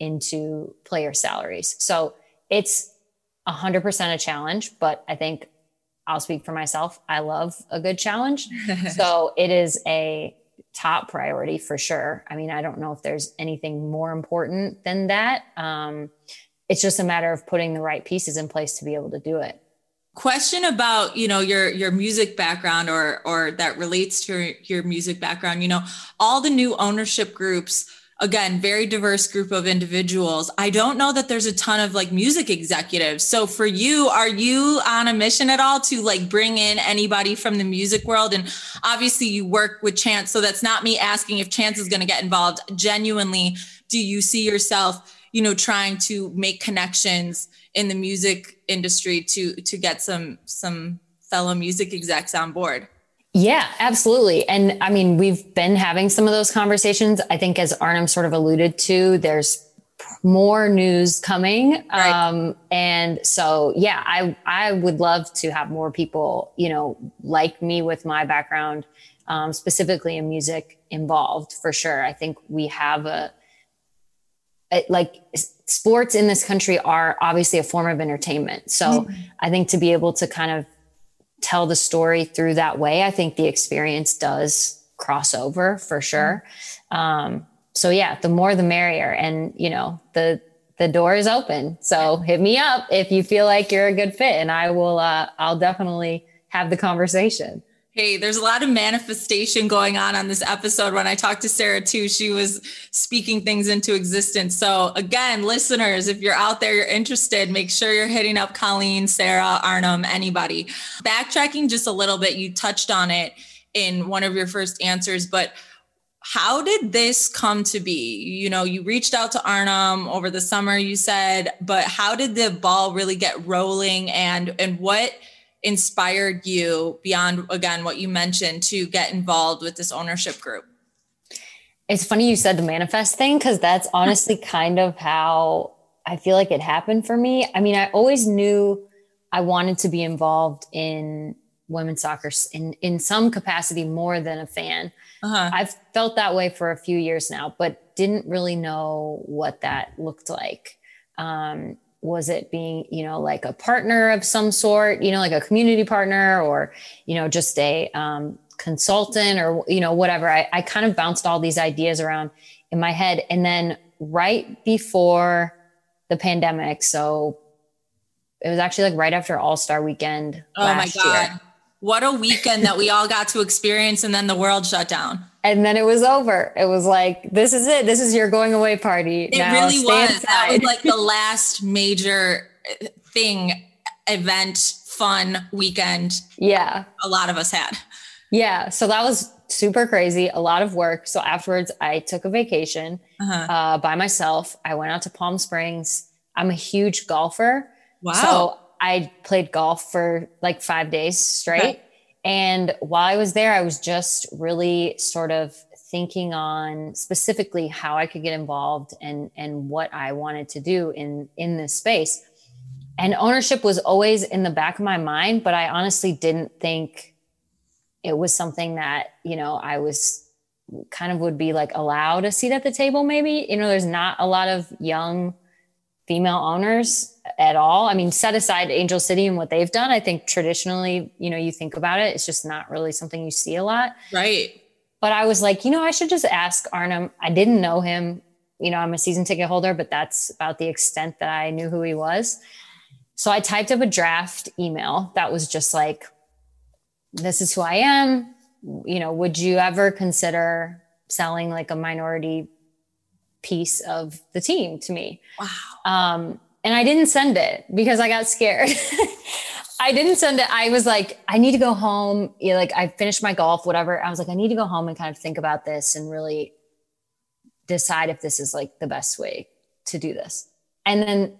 into player salaries. So it's a hundred percent a challenge, but I think I'll speak for myself. I love a good challenge. So it is a top priority for sure. I mean, I don't know if there's anything more important than that. Um, it's just a matter of putting the right pieces in place to be able to do it. Question about, you know, your, your music background, or, or that relates to your, your music background. You know, all the new ownership groups, again, very diverse group of individuals. I don't know that there's a ton of like music executives. So for you, are you on a mission at all to like bring in anybody from the music world? And obviously you work with Chance, so that's not me asking if Chance is going to get involved. Genuinely, do you see yourself, you know, trying to make connections in the music industry to to get some some fellow music execs on board? Yeah, absolutely. And I mean, we've been having some of those conversations. I think as Arnhem sort of alluded to, there's more news coming. Right. Um, and so, yeah, I, I would love to have more people, you know, like me with my background, um, specifically in music, involved for sure. I think we have a, a like sports in this country are obviously a form of entertainment. So mm-hmm. I think to be able to kind of tell the story through that way, I think the experience does cross over for sure. Um, so yeah, the more, the merrier, and you know, the, the door is open. So hit me up if you feel like you're a good fit, and I will, uh, I'll definitely have the conversation. Hey, there's a lot of manifestation going on on this episode. When I talked to Sarah too, she was speaking things into existence. So again, listeners, if you're out there, you're interested, make sure you're hitting up Colleen, Sarah, Arnhem, anybody. Backtracking just a little bit, you touched on it in one of your first answers, but how did this come to be? You know, you reached out to Arnhem over the summer, you said, but how did the ball really get rolling, and and what inspired you beyond, again, what you mentioned, to get involved with this ownership group? It's funny you said the manifest thing, because that's honestly kind of how I feel like it happened for me. I mean, I always knew I wanted to be involved in women's soccer in, in some capacity, more than a fan. Uh-huh. I've felt that way for a few years now, but didn't really know what that looked like. Um, Was it being, you know, like a partner of some sort, you know, like a community partner, or, you know, just a um, consultant, or, you know, whatever. I, I kind of bounced all these ideas around in my head. And then right before the pandemic, so it was actually like right after All-Star weekend. Oh last my God. Year. What a weekend that we all got to experience. And then the world shut down. And then it was over. It was like, this is it. This is your going away party. It now really was. Inside. That was like the last major thing, event, fun weekend. Yeah. A lot of us had. Yeah. So that was super crazy. A lot of work. So afterwards I took a vacation uh-huh. uh, by myself. I went out to Palm Springs. I'm a huge golfer. Wow. So I played golf for like five days straight. Okay. And while I was there, I was just really sort of thinking on specifically how I could get involved and, and what I wanted to do in, in this space. And ownership was always in the back of my mind, but I honestly didn't think it was something that, you know, I was kind of would be like allowed a seat at the table. Maybe, you know, there's not a lot of young female owners at all. I mean, set aside Angel City and what they've done. I think traditionally, you know, you think about it, it's just not really something you see a lot. Right. But I was like, you know, I should just ask Arnhem. I didn't know him. You know, I'm a season ticket holder, but that's about the extent that I knew who he was. So I typed up a draft email that was just like, this is who I am. You know, would you ever consider selling like a minority piece of the team to me? Wow. Um, and I didn't send it because I got scared. I didn't send it. I was like, I need to go home. You know, like I finished my golf, whatever. I was like, I need to go home and kind of think about this and really decide if this is like the best way to do this. And then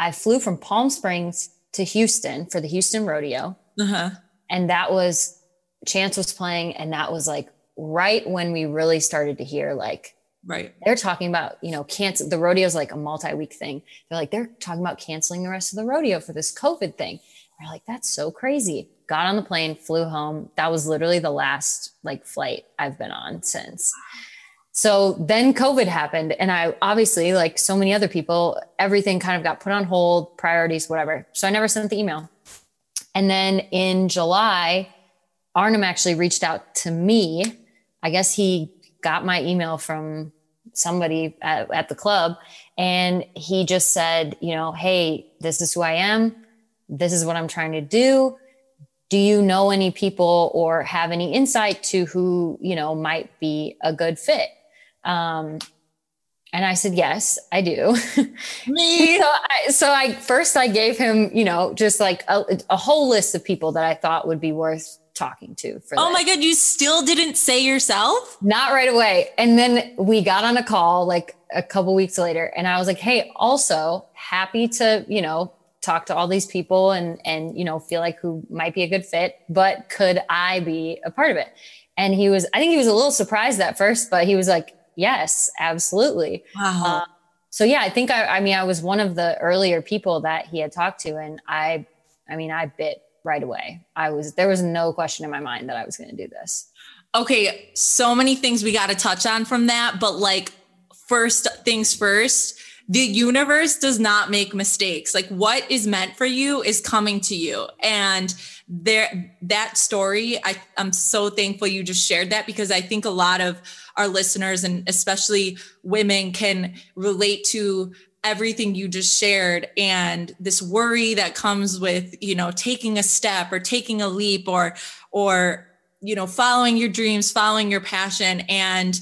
I flew from Palm Springs to Houston for the Houston Rodeo. Uh-huh. And that was, Chance was playing. And that was like, right when we really started to hear like, right. They're talking about, you know, cancel the rodeo is like a multi-week thing. They're like, they're talking about canceling the rest of the rodeo for this COVID thing. We're like, that's so crazy. Got on the plane, flew home. That was literally the last like flight I've been on since. So then COVID happened. And I obviously, like so many other people, everything kind of got put on hold, priorities, whatever. So I never sent the email. And then in July, Arnhem actually reached out to me. I guess he got my email from somebody at, at the club. And he just said, you know, hey, this is who I am. This is what I'm trying to do. Do you know any people or have any insight to who, you know, might be a good fit? Um, and I said, yes, I do. Me. so, I, so I, first I gave him, you know, just like a, a whole list of people that I thought would be worth talking to for oh this. My God, you still didn't say yourself? Not right away. And then we got on a call like a couple weeks later and I was like, hey, also happy to, you know, talk to all these people and, and, you know, feel like who might be a good fit, but could I be a part of it? And he was, I think he was a little surprised at first, but he was like, yes, absolutely. Wow. Um, so yeah, I think I, I mean, I was one of the earlier people that he had talked to and I, I mean, I bit right away. I was, there was no question in my mind that I was going to do this. Okay. So many things we got to touch on from that, but like first things first, the universe does not make mistakes. Like what is meant for you is coming to you. And there, that story, I, I'm so thankful you just shared that because I think a lot of our listeners and especially women can relate to everything you just shared and this worry that comes with, you know, taking a step or taking a leap or, or, you know, following your dreams, following your passion. And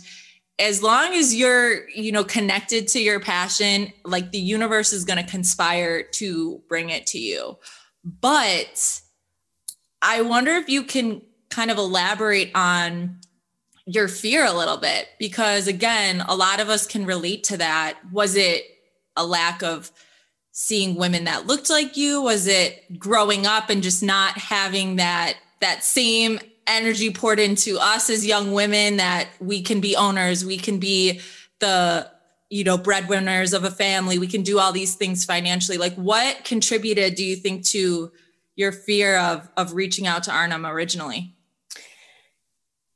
as long as you're, you know, connected to your passion, like the universe is going to conspire to bring it to you. But I wonder if you can kind of elaborate on your fear a little bit, because again, a lot of us can relate to that. Was it a lack of seeing women that looked like you? Was it growing up and just not having that, that same energy poured into us as young women that we can be owners, we can be the, you know, breadwinners of a family, we can do all these things financially? Like what contributed, do you think, to your fear of, of reaching out to Arnhem originally?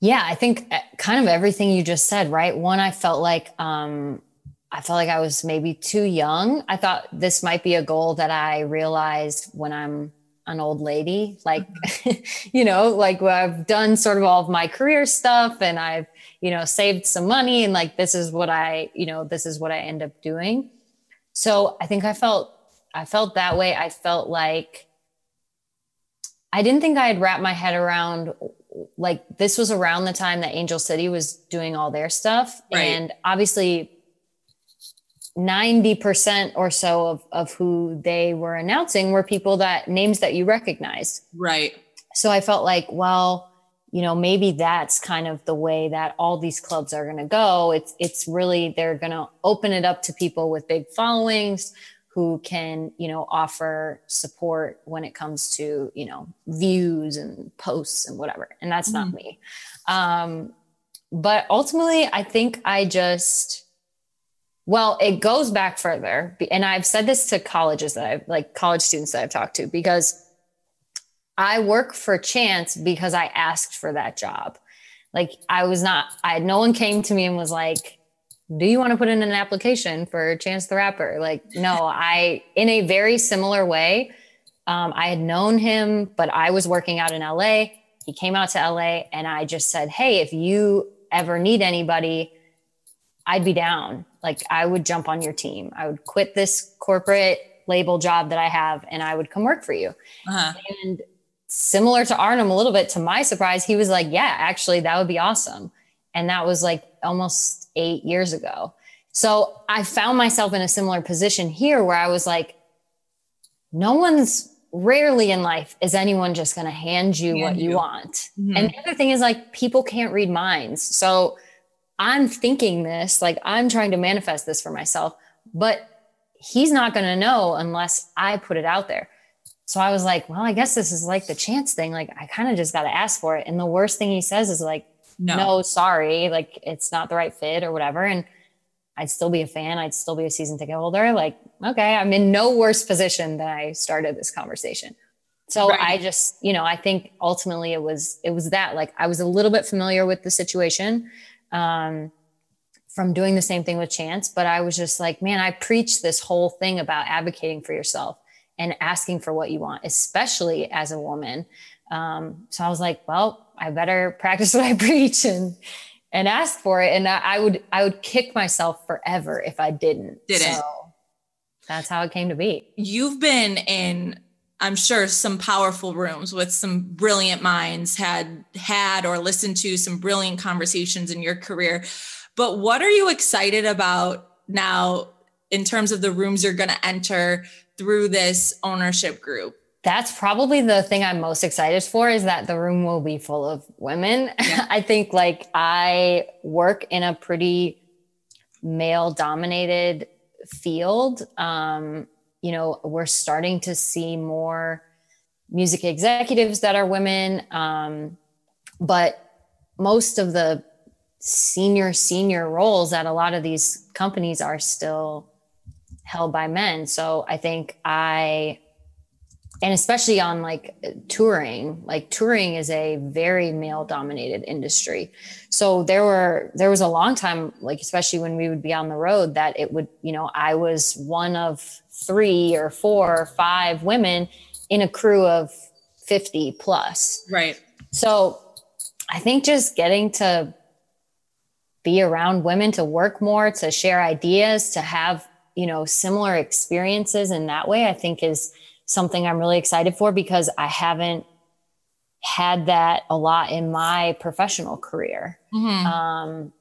Yeah, I think kind of everything you just said, right? One, I felt like, um, I felt like I was maybe too young. I thought this might be a goal that I realized when I'm an old lady, like, you know, like well, I've done sort of all of my career stuff and I've, you know, saved some money and like, this is what I, you know, this is what I end up doing. So I think I felt I felt that way. I felt like I didn't think I had wrapped my head around, like, this was around the time that Angel City was doing all their stuff. Right. And obviously ninety percent or so of, of who they were announcing were people that names that you recognized. Right. So I felt like, well, you know, maybe that's kind of the way that all these clubs are going to go. It's, it's really, they're going to open it up to people with big followings who can, you know, offer support when it comes to, you know, views and posts and whatever. And that's mm. not me. Um, but ultimately I think I just, well, it goes back further. And I've said this to colleges that I've like college students that I've talked to, because I work for Chance because I asked for that job. Like I was not, I, no one came to me and was like, do you want to put in an application for Chance the Rapper? Like, no, I, in a very similar way, um, I had known him, but I was working out in L A. He came out to L A and I just said, hey, if you ever need anybody, I'd be down. Like I would jump on your team. I would quit this corporate label job that I have and I would come work for you. Uh-huh. And similar to Arnhem a little bit, to my surprise, he was like, yeah, actually that would be awesome. And that was like almost eight years ago. So I found myself in a similar position here where I was like, no one's rarely in life is anyone just going to hand you hand what you, you want. Mm-hmm. And the other thing is like, people can't read minds. So I'm thinking this, like I'm trying to manifest this for myself, but he's not going to know unless I put it out there. So I was like, well, I guess this is like the Chance thing. Like I kind of just got to ask for it. And the worst thing he says is like, no. no, sorry. Like it's not the right fit or whatever. And I'd still be a fan. I'd still be a season ticket holder. Like, okay, I'm in no worse position than I started this conversation. So right. I just, you know, I think ultimately it was, it was that like, I was a little bit familiar with the situation um, from doing the same thing with Chance, but I was just like, man, I preach this whole thing about advocating for yourself and asking for what you want, especially as a woman. Um, so I was like, well, I better practice what I preach and, and ask for it. And I, I would, I would kick myself forever if I didn't. Didn't. So that's how it came to be. You've been in, I'm sure, some powerful rooms with some brilliant minds, had, had, or listened to some brilliant conversations in your career, but what are you excited about now in terms of the rooms you're going to enter through this ownership group? That's probably the thing I'm most excited for, is that the room will be full of women. Yeah. I think like I work in a pretty male dominated field. Um, you know, we're starting to see more music executives that are women. Um, but most of the senior, senior roles at a lot of these companies are still held by men. So I think I, and especially on like touring, like touring is a very male dominated industry. So there were, there was a long time, like, especially when we would be on the road, that it would, you know, I was one of three or four or five women in a crew of fifty plus. Right. So I think just getting to be around women, to work more, to share ideas, to have, you know, similar experiences in that way, I think is something I'm really excited for, because I haven't had that a lot in my professional career. Mm-hmm. Um,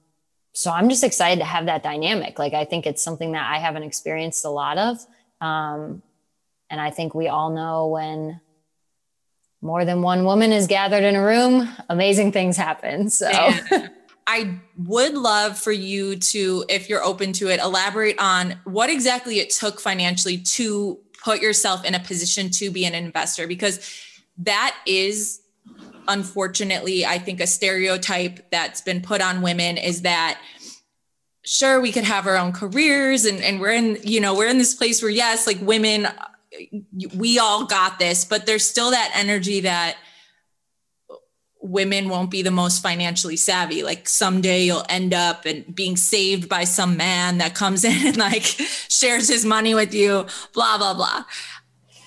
so I'm just excited to have that dynamic. Like, I think it's something that I haven't experienced a lot of. Um, and I think we all know when more than one woman is gathered in a room, amazing things happen. So yeah. I would love for you to, if you're open to it, elaborate on what exactly it took financially to put yourself in a position to be an investor, because that is, unfortunately, I think a stereotype that's been put on women, is that sure, we could have our own careers and, and we're in, you know, we're in this place where, yes, like women, we all got this, but there's still that energy that women won't be the most financially savvy. Like someday you'll end up and being saved by some man that comes in and like shares his money with you, blah, blah, blah.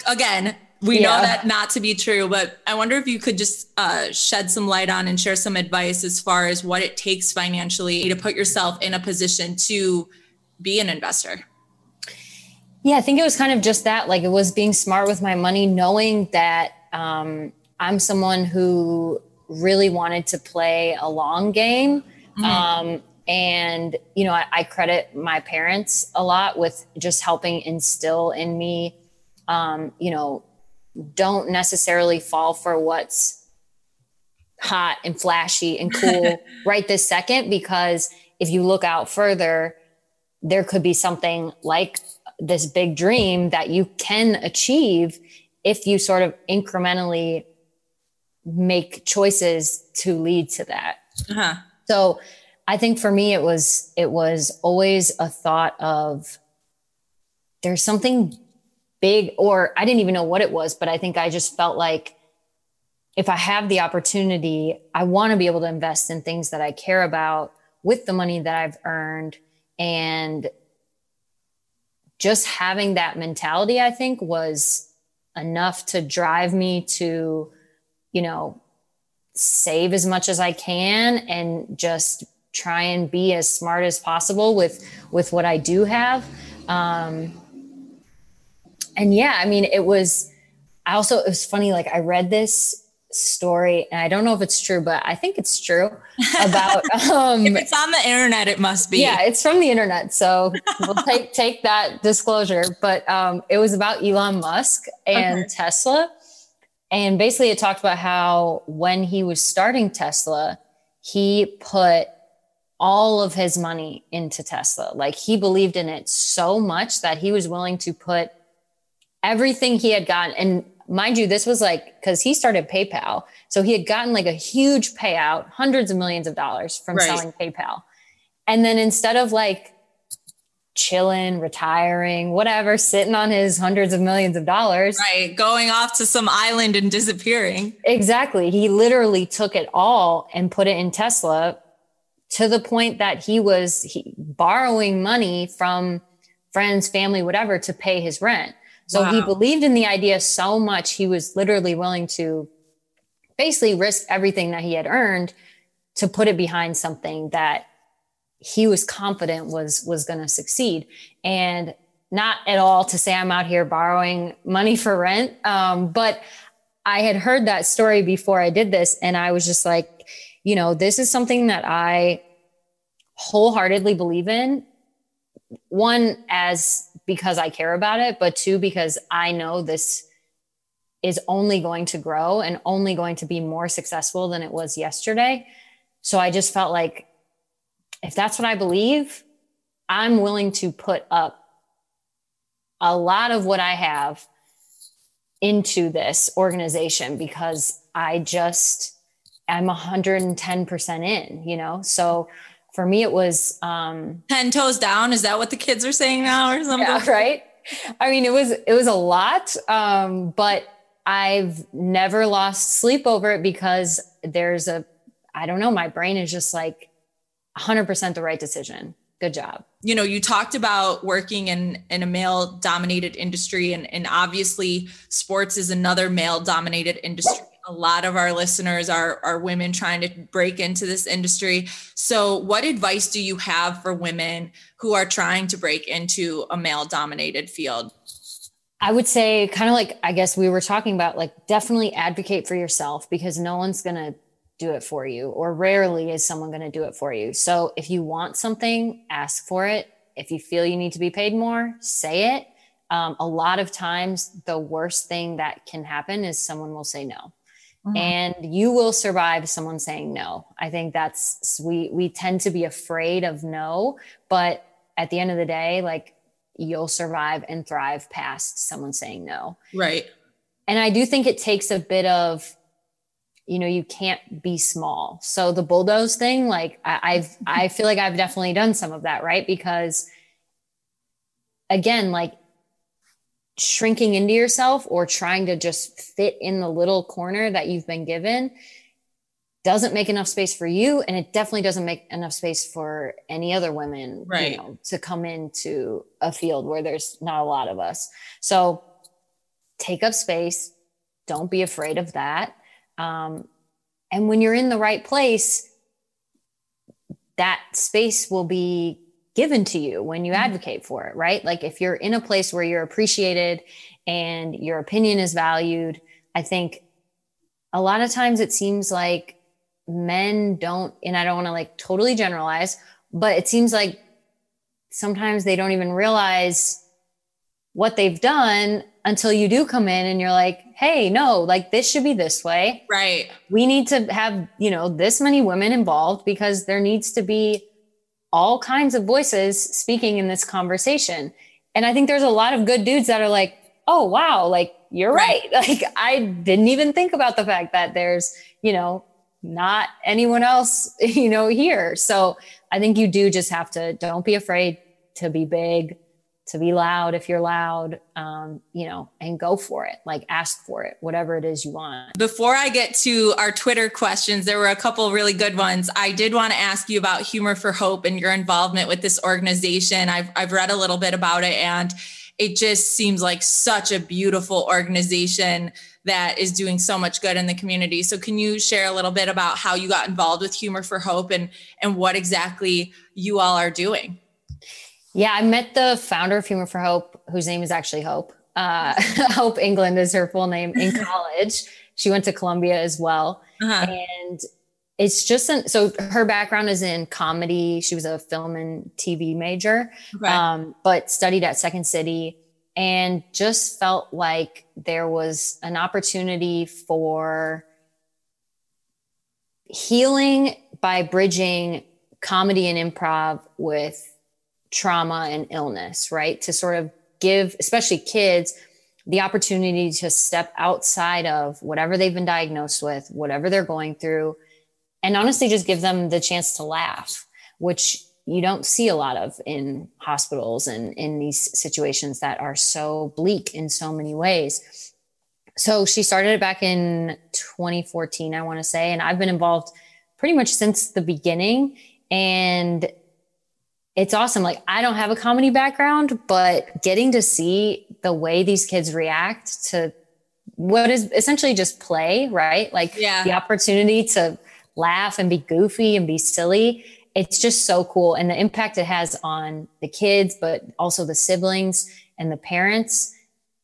Again, we yeah. know that not to be true, but I wonder if you could just uh, shed some light on and share some advice as far as what it takes financially to put yourself in a position to be an investor. Yeah, I think it was kind of just that, like it was being smart with my money, knowing that um, I'm someone who really wanted to play a long game. Mm-hmm. Um, and, you know, I, I credit my parents a lot with just helping instill in me, um, you know, don't necessarily fall for what's hot and flashy and cool right this second, because if you look out further, there could be something like this big dream that you can achieve if you sort of incrementally make choices to lead to that. Uh-huh. So I think for me, it was, it was always a thought of there's something big, or I didn't even know what it was, but I think I just felt like if I have the opportunity, I want to be able to invest in things that I care about with the money that I've earned. And just having that mentality, I think, was enough to drive me to, you know, save as much as I can and just try and be as smart as possible with, with what I do have. Um, and yeah, I mean, it was, I also, it was funny, like I read this story and I don't know if it's true, but I think it's true about, um, if it's on the internet, it must be. Yeah. It's from the internet. So we'll take, take that disclosure, but, um, it was about Elon Musk and okay. Tesla. And basically it talked about how when he was starting Tesla, he put all of his money into Tesla. Like he believed in it so much that he was willing to put everything he had gotten. And mind you, this was like, cause he started PayPal. So he had gotten like a huge payout, hundreds of millions of dollars from right. selling PayPal. And then instead of like chilling, retiring, whatever, sitting on his hundreds of millions of dollars. Right. Going off to some island and disappearing. Exactly. He literally took it all and put it in Tesla, to the point that he was he, borrowing money from friends, family, whatever, to pay his rent. So wow. he believed in the idea so much, he was literally willing to basically risk everything that he had earned to put it behind something that he was confident was, was going to succeed. And not at all to say I'm out here borrowing money for rent. Um, but I had heard that story before I did this. And I was just like, you know, this is something that I wholeheartedly believe in. One, as because I care about it, but two, because I know this is only going to grow and only going to be more successful than it was yesterday. So I just felt like if that's what I believe, I'm willing to put up a lot of what I have into this organization because I just, I'm one hundred ten percent in, you know? So for me, it was um, ten toes down. Is that what the kids are saying now or something? Yeah, right. I mean, it was, it was a lot, um, but I've never lost sleep over it because there's a, I don't know, my brain is just like one hundred percent the right decision. Good job. You know, you talked about working in, in a male dominated industry, and, and obviously sports is another male dominated industry. A lot of our listeners are, are women trying to break into this industry. So what advice do you have for women who are trying to break into a male dominated field? I would say kind of like, I guess we were talking about, like, definitely advocate for yourself because no one's going to do it for you, or rarely is someone going to do it for you. So if you want something, ask for it. If you feel you need to be paid more, say it. Um, a lot of times the worst thing that can happen is someone will say no. Mm-hmm. And you will survive someone saying no. I think that's, we, we tend to be afraid of no, but at the end of the day, like, you'll survive and thrive past someone saying no. Right. And I do think it takes a bit of, you know, you can't be small. So the bulldoze thing, like I, I've, I feel like I've definitely done some of that, right? Because again, like, shrinking into yourself or trying to just fit in the little corner that you've been given doesn't make enough space for you. And it definitely doesn't make enough space for any other women, right, you know, to come into a field where there's not a lot of us. So take up space. Don't be afraid of that. Um, and when you're in the right place, that space will be given to you when you advocate for it, right? Like if you're in a place where you're appreciated and your opinion is valued, I think a lot of times it seems like men don't, and I don't want to like totally generalize, but it seems like sometimes they don't even realize what they've done until you do come in and you're like, hey, no, like this should be this way. Right. We need to have, you know, this many women involved because there needs to be all kinds of voices speaking in this conversation. And I think there's a lot of good dudes that are like, oh, wow, like you're right. right. Like I didn't even think about the fact that there's, you know, not anyone else, you know, here. So I think you do just have to, don't be afraid to be big, to be loud if you're loud, um, you know, and go for it, like ask for it, whatever it is you want. Before I get to our Twitter questions, there were a couple really good ones. I did want to ask you about Humor for Hope and your involvement with this organization. I've, I've read a little bit about it, and it just seems like such a beautiful organization that is doing so much good in the community. So can you share a little bit about how you got involved with Humor for Hope and, and what exactly you all are doing? Yeah, I met the founder of Humor for Hope, whose name is actually Hope. Uh, Hope England is her full name, in college. She went to Columbia as well. Uh-huh. And it's just, an, so her background is in comedy. She was a film and T V major, okay. um, but studied at Second City and just felt like there was an opportunity for healing by bridging comedy and improv with trauma and illness, right? To sort of give, especially kids, the opportunity to step outside of whatever they've been diagnosed with, whatever they're going through, and honestly just give them the chance to laugh, which you don't see a lot of in hospitals and in these situations that are so bleak in so many ways. So she started it back in twenty fourteen, I want to say, and I've been involved pretty much since the beginning. And it's awesome. Like I don't have a comedy background, but getting to see the way these kids react to what is essentially just play, right? Like yeah. the opportunity to laugh and be goofy and be silly. It's just so cool. And the impact it has on the kids, but also the siblings and the parents.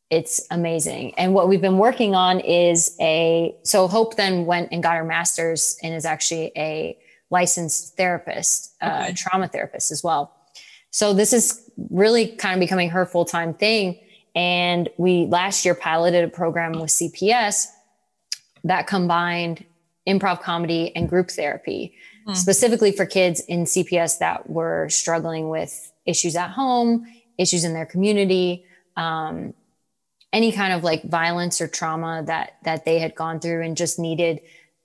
It's amazing. And what we've been working on is a, so Hope then went and got her master's and is actually a licensed therapist, uh, okay. trauma therapist as well. So this is really kind of becoming her full-time thing. And we last year piloted a program with C P S that combined improv comedy and group therapy, mm-hmm. specifically for kids in C P S that were struggling with issues at home, issues in their community, um, any kind of like violence or trauma that, that they had gone through and just needed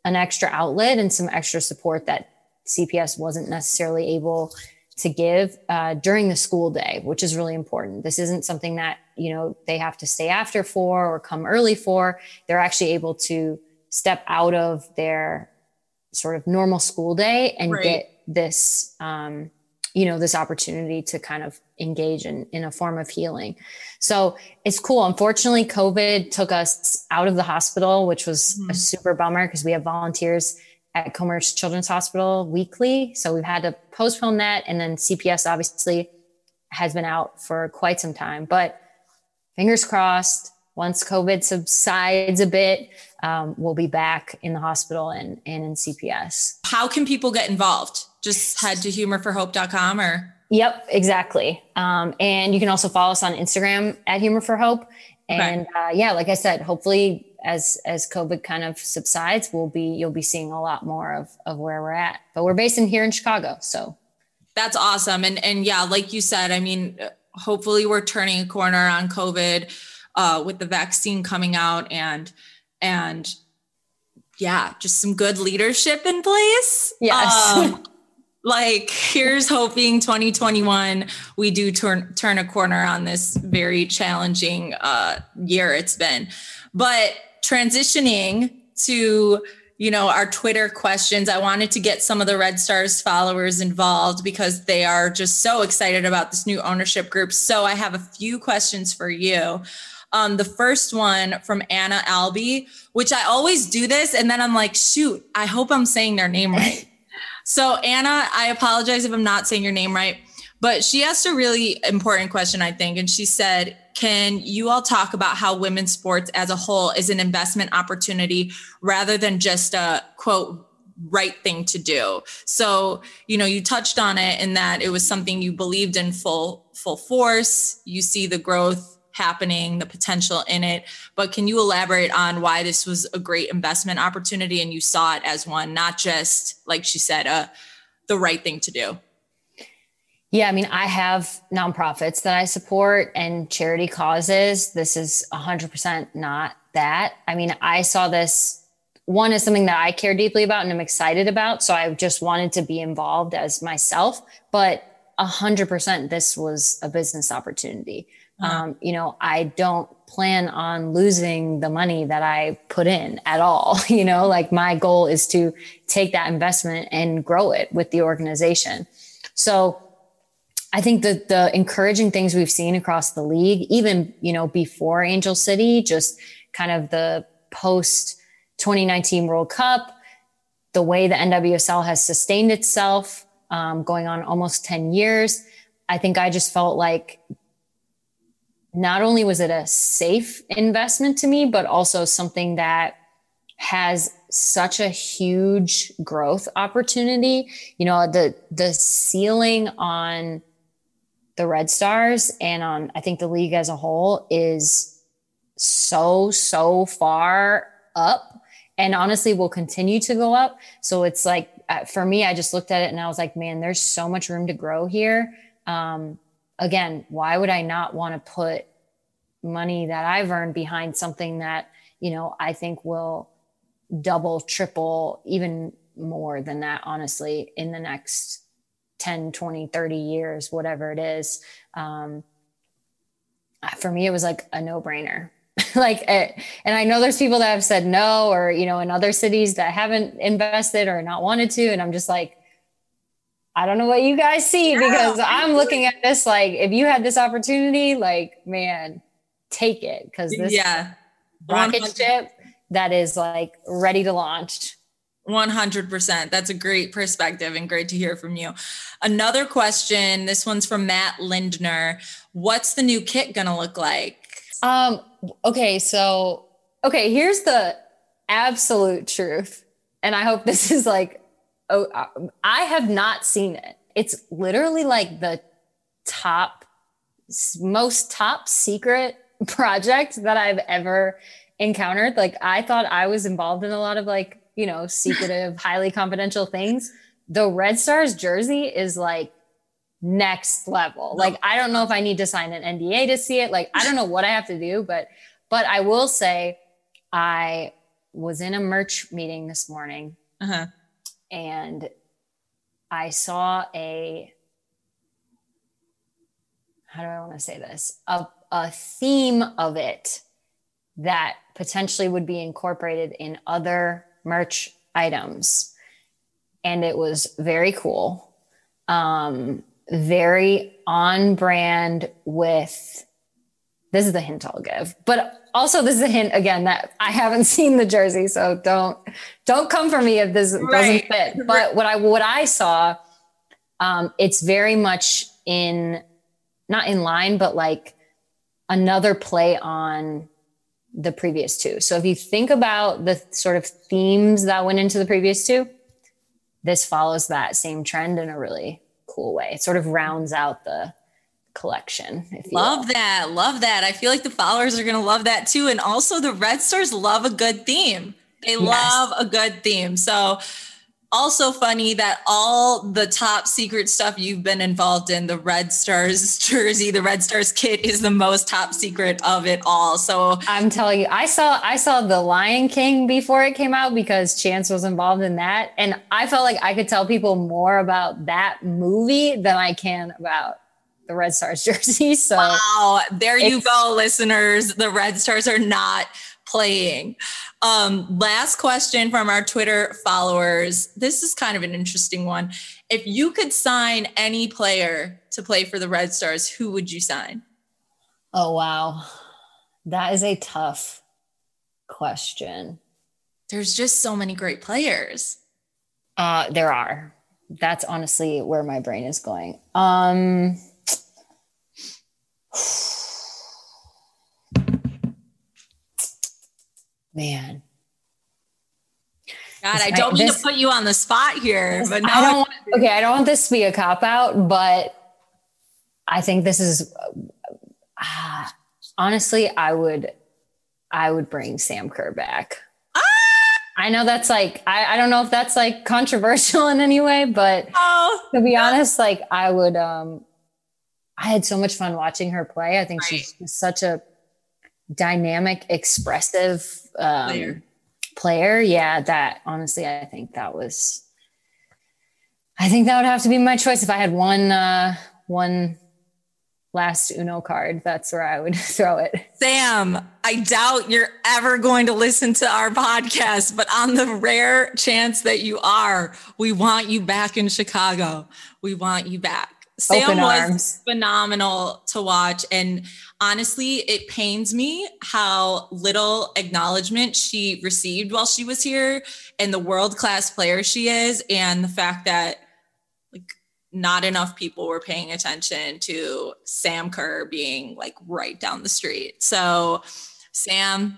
an extra outlet and some extra support that C P S wasn't necessarily able to give uh, during the school day, which is really important. This isn't something that, you know, they have to stay after for or come early for. They're actually able to step out of their sort of normal school day and right. get this, um, you know, this opportunity to kind of engage in, in a form of healing. So it's cool. Unfortunately, COVID took us out of the hospital, which was mm-hmm. a super bummer because we have volunteers at Commerce Children's Hospital weekly. So we've had to postpone that. And then C P S obviously has been out for quite some time, but fingers crossed, once COVID subsides a bit, um, we'll be back in the hospital and, and in C P S. How can people get involved? Just head to humor for hope dot com or? Yep, exactly. Um, and you can also follow us on Instagram at Humor for Hope. And okay. uh, yeah, like I said, hopefully as, as COVID kind of subsides, we'll be, you'll be seeing a lot more of, of where we're at, but we're based in here in Chicago. So that's awesome. And, and yeah, like you said, I mean, hopefully we're turning a corner on COVID uh, with the vaccine coming out and, and yeah, just some good leadership in place. Yes. Um, Like here's hoping twenty twenty-one, we do turn, turn a corner on this very challenging uh, year it's been. But transitioning to, you know, our Twitter questions, I wanted to get some of the Red Stars followers involved because they are just so excited about this new ownership group. So I have a few questions for you. Um, the first one from Anna Albee, which I always do this. And then I'm like, shoot, I hope I'm saying their name right. So Anna, I apologize if I'm not saying your name right, But she asked a really important question, I think. And she said, can you all talk about how women's sports as a whole is an investment opportunity rather than just a, quote, right thing to do? So, you know, you touched on it in that it was something you believed in full, full force. You see the growth happening, the potential in it. But can you elaborate on why this was a great investment opportunity and you saw it as one, not just, like she said, uh, the right thing to do? Yeah, I mean, I have nonprofits that I support and charity causes. This is one hundred percent not that. I mean, I saw this, one is something that I care deeply about and I'm excited about. So I just wanted to be involved as myself, but one hundred percent this was a business opportunity. Mm-hmm. Um, you know, I don't plan on losing the money that I put in at all. You know, like my goal is to take that investment and grow it with the organization. So I think that the encouraging things we've seen across the league, even, you know, before Angel City, just kind of the post twenty nineteen World Cup, the way the N W S L has sustained itself, um, going on almost ten years. I think I just felt like not only was it a safe investment to me, but also something that has such a huge growth opportunity. You know, the, the ceiling on the Red Stars and on, I think the league as a whole is so, so far up and honestly will continue to go up. So it's like, for me, I just looked at it and I was like, man, there's so much room to grow here. Um, again, why would I not want to put money that I've earned behind something that, you know, I think will double, triple, even more than that, honestly, in the next ten, twenty, thirty years, whatever it is. Um, for me, it was like a no brainer. like, it, and I know there's people that have said no, or, you know, in other cities that haven't invested or not wanted to. And I'm just like, I don't know what you guys see, because I'm looking at this, like, if you had this opportunity, like, man, take it. Cause this yeah. rocket ship that is like ready to launch. one hundred percent. That's a great perspective and great to hear from you. Another question. This one's from Matt Lindner. What's the new kit going to look like? Um, okay. So, okay. Here's the absolute truth. And I hope this is like, oh, I have not seen it. It's literally like the top, most top secret project that I've ever encountered. Like, I thought I was involved in a lot of, like, you know, secretive, highly confidential things. The Red Stars jersey is like next level. Like, I don't know if I need to sign an N D A to see it. Like, I don't know what I have to do, but, but I will say I was in a merch meeting this morning uh-huh. and I saw a, how do I want to say this? A, a theme of it that potentially would be incorporated in other merch items. And it was very cool. Um, very on brand with, this is the hint I'll give, but also this is a hint again, that I haven't seen the jersey. So don't, don't come for me if this right. doesn't fit. But what I, what I saw, um, it's very much in, not in line, but like another play on the previous two. So if you think about the sort of themes that went into the previous two, this follows that same trend in a really cool way. It sort of rounds out the collection. If you love will. that. Love that. I feel like the followers are going to love that too. And also the Red Stars love a good theme. They yes. love a good theme. So also funny that all the top secret stuff you've been involved in, the Red Stars jersey, the Red Stars kit is the most top secret of it all. So I'm telling you, I saw, I saw the Lion King before it came out because Chance was involved in that. And I felt like I could tell people more about that movie than I can about the Red Stars jersey. So wow, there you go, listeners. The Red Stars are not playing. Um, last question from our Twitter followers. This is kind of an interesting one. If you could sign any player to play for the Red Stars, who would you sign? Oh, wow. That is a tough question. There's just so many great players. Uh, there are. that's honestly where my brain is going. Um, man. God, I don't I, mean this, to put you on the spot here, but no. I don't want, okay, I don't want this to be a cop-out, but I think this is, uh, honestly, I would, I would bring Sam Kerr back. Ah! I know that's like, I, I don't know if that's like controversial in any way, but oh, to be yeah. honest, like I would, um, I had so much fun watching her play. I think right. she's just such a dynamic, expressive um, player. player. Yeah. That honestly, I think that was, I think that would have to be my choice. If I had one, uh, one last Uno card, that's where I would throw it. Sam, I doubt you're ever going to listen to our podcast, but on the rare chance that you are, we want you back in Chicago. We want you back. Sam was phenomenal to watch. And honestly, it pains me how little acknowledgement she received while she was here and the world-class player she is. And the fact that like not enough people were paying attention to Sam Kerr being like right down the street. So Sam,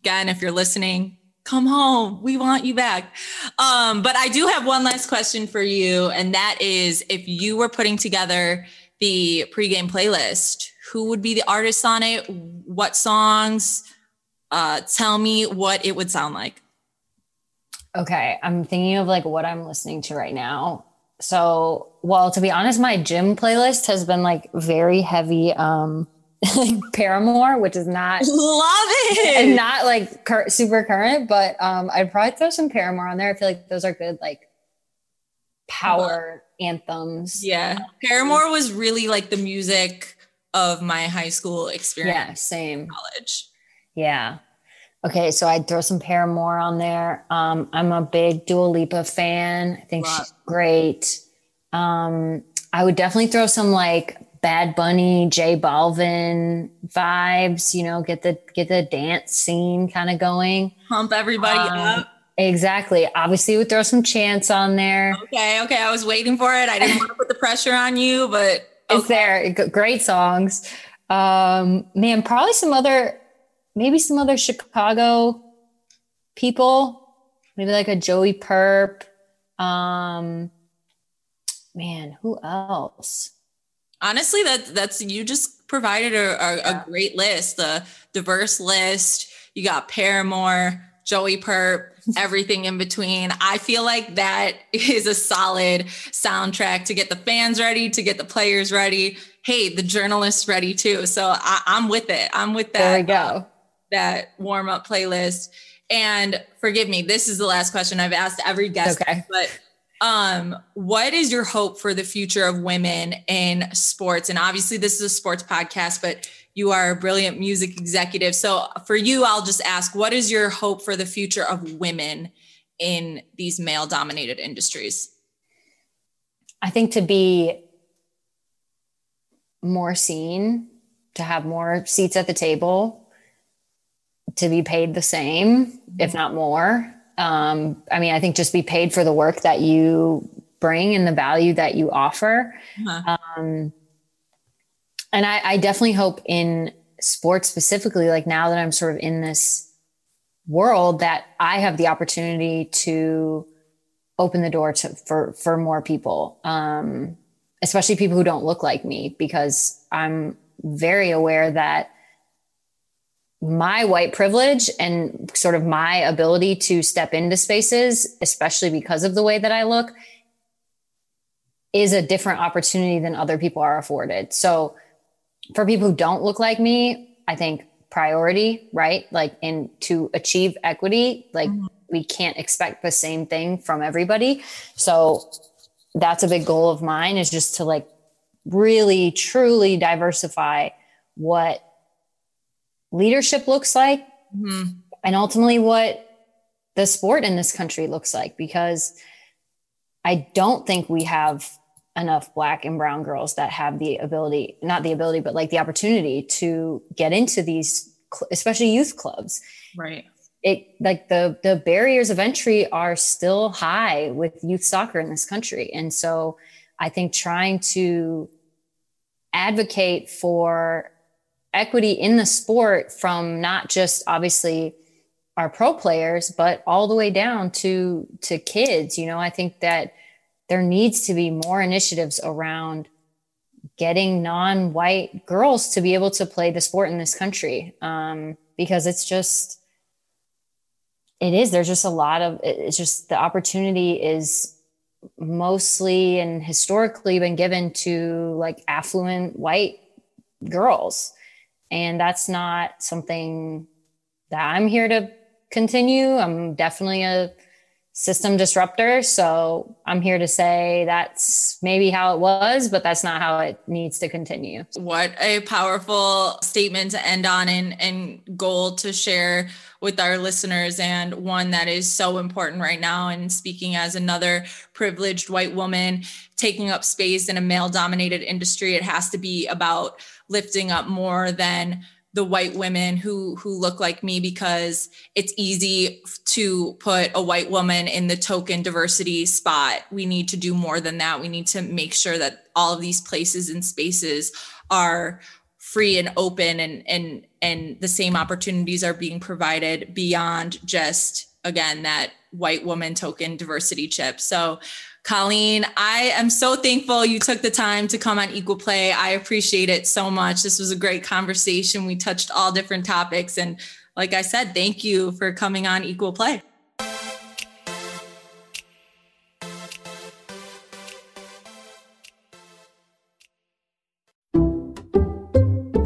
again, if you're listening, come home. We want you back. Um, but I do have one last question for you. And that is, if you were putting together the pregame playlist, who would be the artists on it? What songs? Uh, tell me what it would sound like. Okay. I'm thinking of like what I'm listening to right now. So, well, to be honest, my gym playlist has been like very heavy, um, Paramore, which is not love it and not like cur- super current, but um I'd probably throw some Paramore on there. I feel like those are good like power uh, anthems. Yeah, Paramore was really like the music of my high school experience. Yeah, same. College. Yeah. Okay, so I'd throw some Paramore on there. Um, I'm a big Dua Lipa fan. I think love. she's great. Um, I would definitely throw some like Bad Bunny, J Balvin vibes, you know, get the, get the dance scene kind of going. Pump everybody um, up. Exactly. Obviously we throw some Chance on there. Okay. Okay. I was waiting for it. I didn't want to put the pressure on you, but okay. It's there. Great songs. Um, man, probably some other, maybe some other Chicago people, maybe like a Joey Purp. Um, man, who else? Honestly, that that's you just provided a, a, yeah. a great list, a diverse list. You got Paramore, Joey Purp, everything in between. I feel like that is a solid soundtrack to get the fans ready, to get the players ready. Hey, the journalists ready too. So I, I'm with it. I'm with that. There we go. Uh, that warm up playlist. And forgive me, this is the last question I've asked every guest, okay. but. Um, what is your hope for the future of women in sports? And obviously this is a sports podcast, but you are a brilliant music executive. So for you, I'll just ask, what is your hope for the future of women in these male dominated industries? I think to be more seen, to have more seats at the table, to be paid the same, mm-hmm. if not more. Um, I mean, I think just be paid for the work that you bring and the value that you offer. Uh-huh. Um, and I, I definitely hope in sports specifically, like now that I'm sort of in this world, that I have the opportunity to open the door to, for, for more people, um, especially people who don't look like me, because I'm very aware that my white privilege and sort of my ability to step into spaces, especially because of the way that I look, is a different opportunity than other people are afforded. So for people who don't look like me, I think priority, right? Like, and to achieve equity, like mm-hmm. we can't expect the same thing from everybody. So that's a big goal of mine, is just to like really, truly diversify what leadership looks like mm-hmm. and ultimately what the sport in this country looks like, because I don't think we have enough Black and brown girls that have the ability, not the ability, but like the opportunity to get into these, especially youth clubs. Right. it like the, the barriers of entry are still high with youth soccer in this country. And so I think trying to advocate for equity in the sport from not just obviously our pro players, but all the way down to, to kids, you know, I think that there needs to be more initiatives around getting non-white girls to be able to play the sport in this country. Um, because it's just, it is, there's just a lot of, it's just the opportunity is mostly and historically been given to like affluent white girls. And that's not something that I'm here to continue. I'm definitely a system disruptor. So I'm here to say that's maybe how it was, but that's not how it needs to continue. What a powerful statement to end on, and, and goal to share with our listeners, and one that is so important right now. And speaking as another privileged white woman taking up space in a male-dominated industry, it has to be about lifting up more than the white women who, who look like me, because it's easy to put a white woman in the token diversity spot. We need to do more than that. We need to make sure that all of these places and spaces are free and open, and, and, and the same opportunities are being provided beyond just, again, that white woman token diversity chip. So Colleen, I am so thankful you took the time to come on Equal Play. I appreciate it so much. This was a great conversation. We touched all different topics. And like I said, thank you for coming on Equal Play.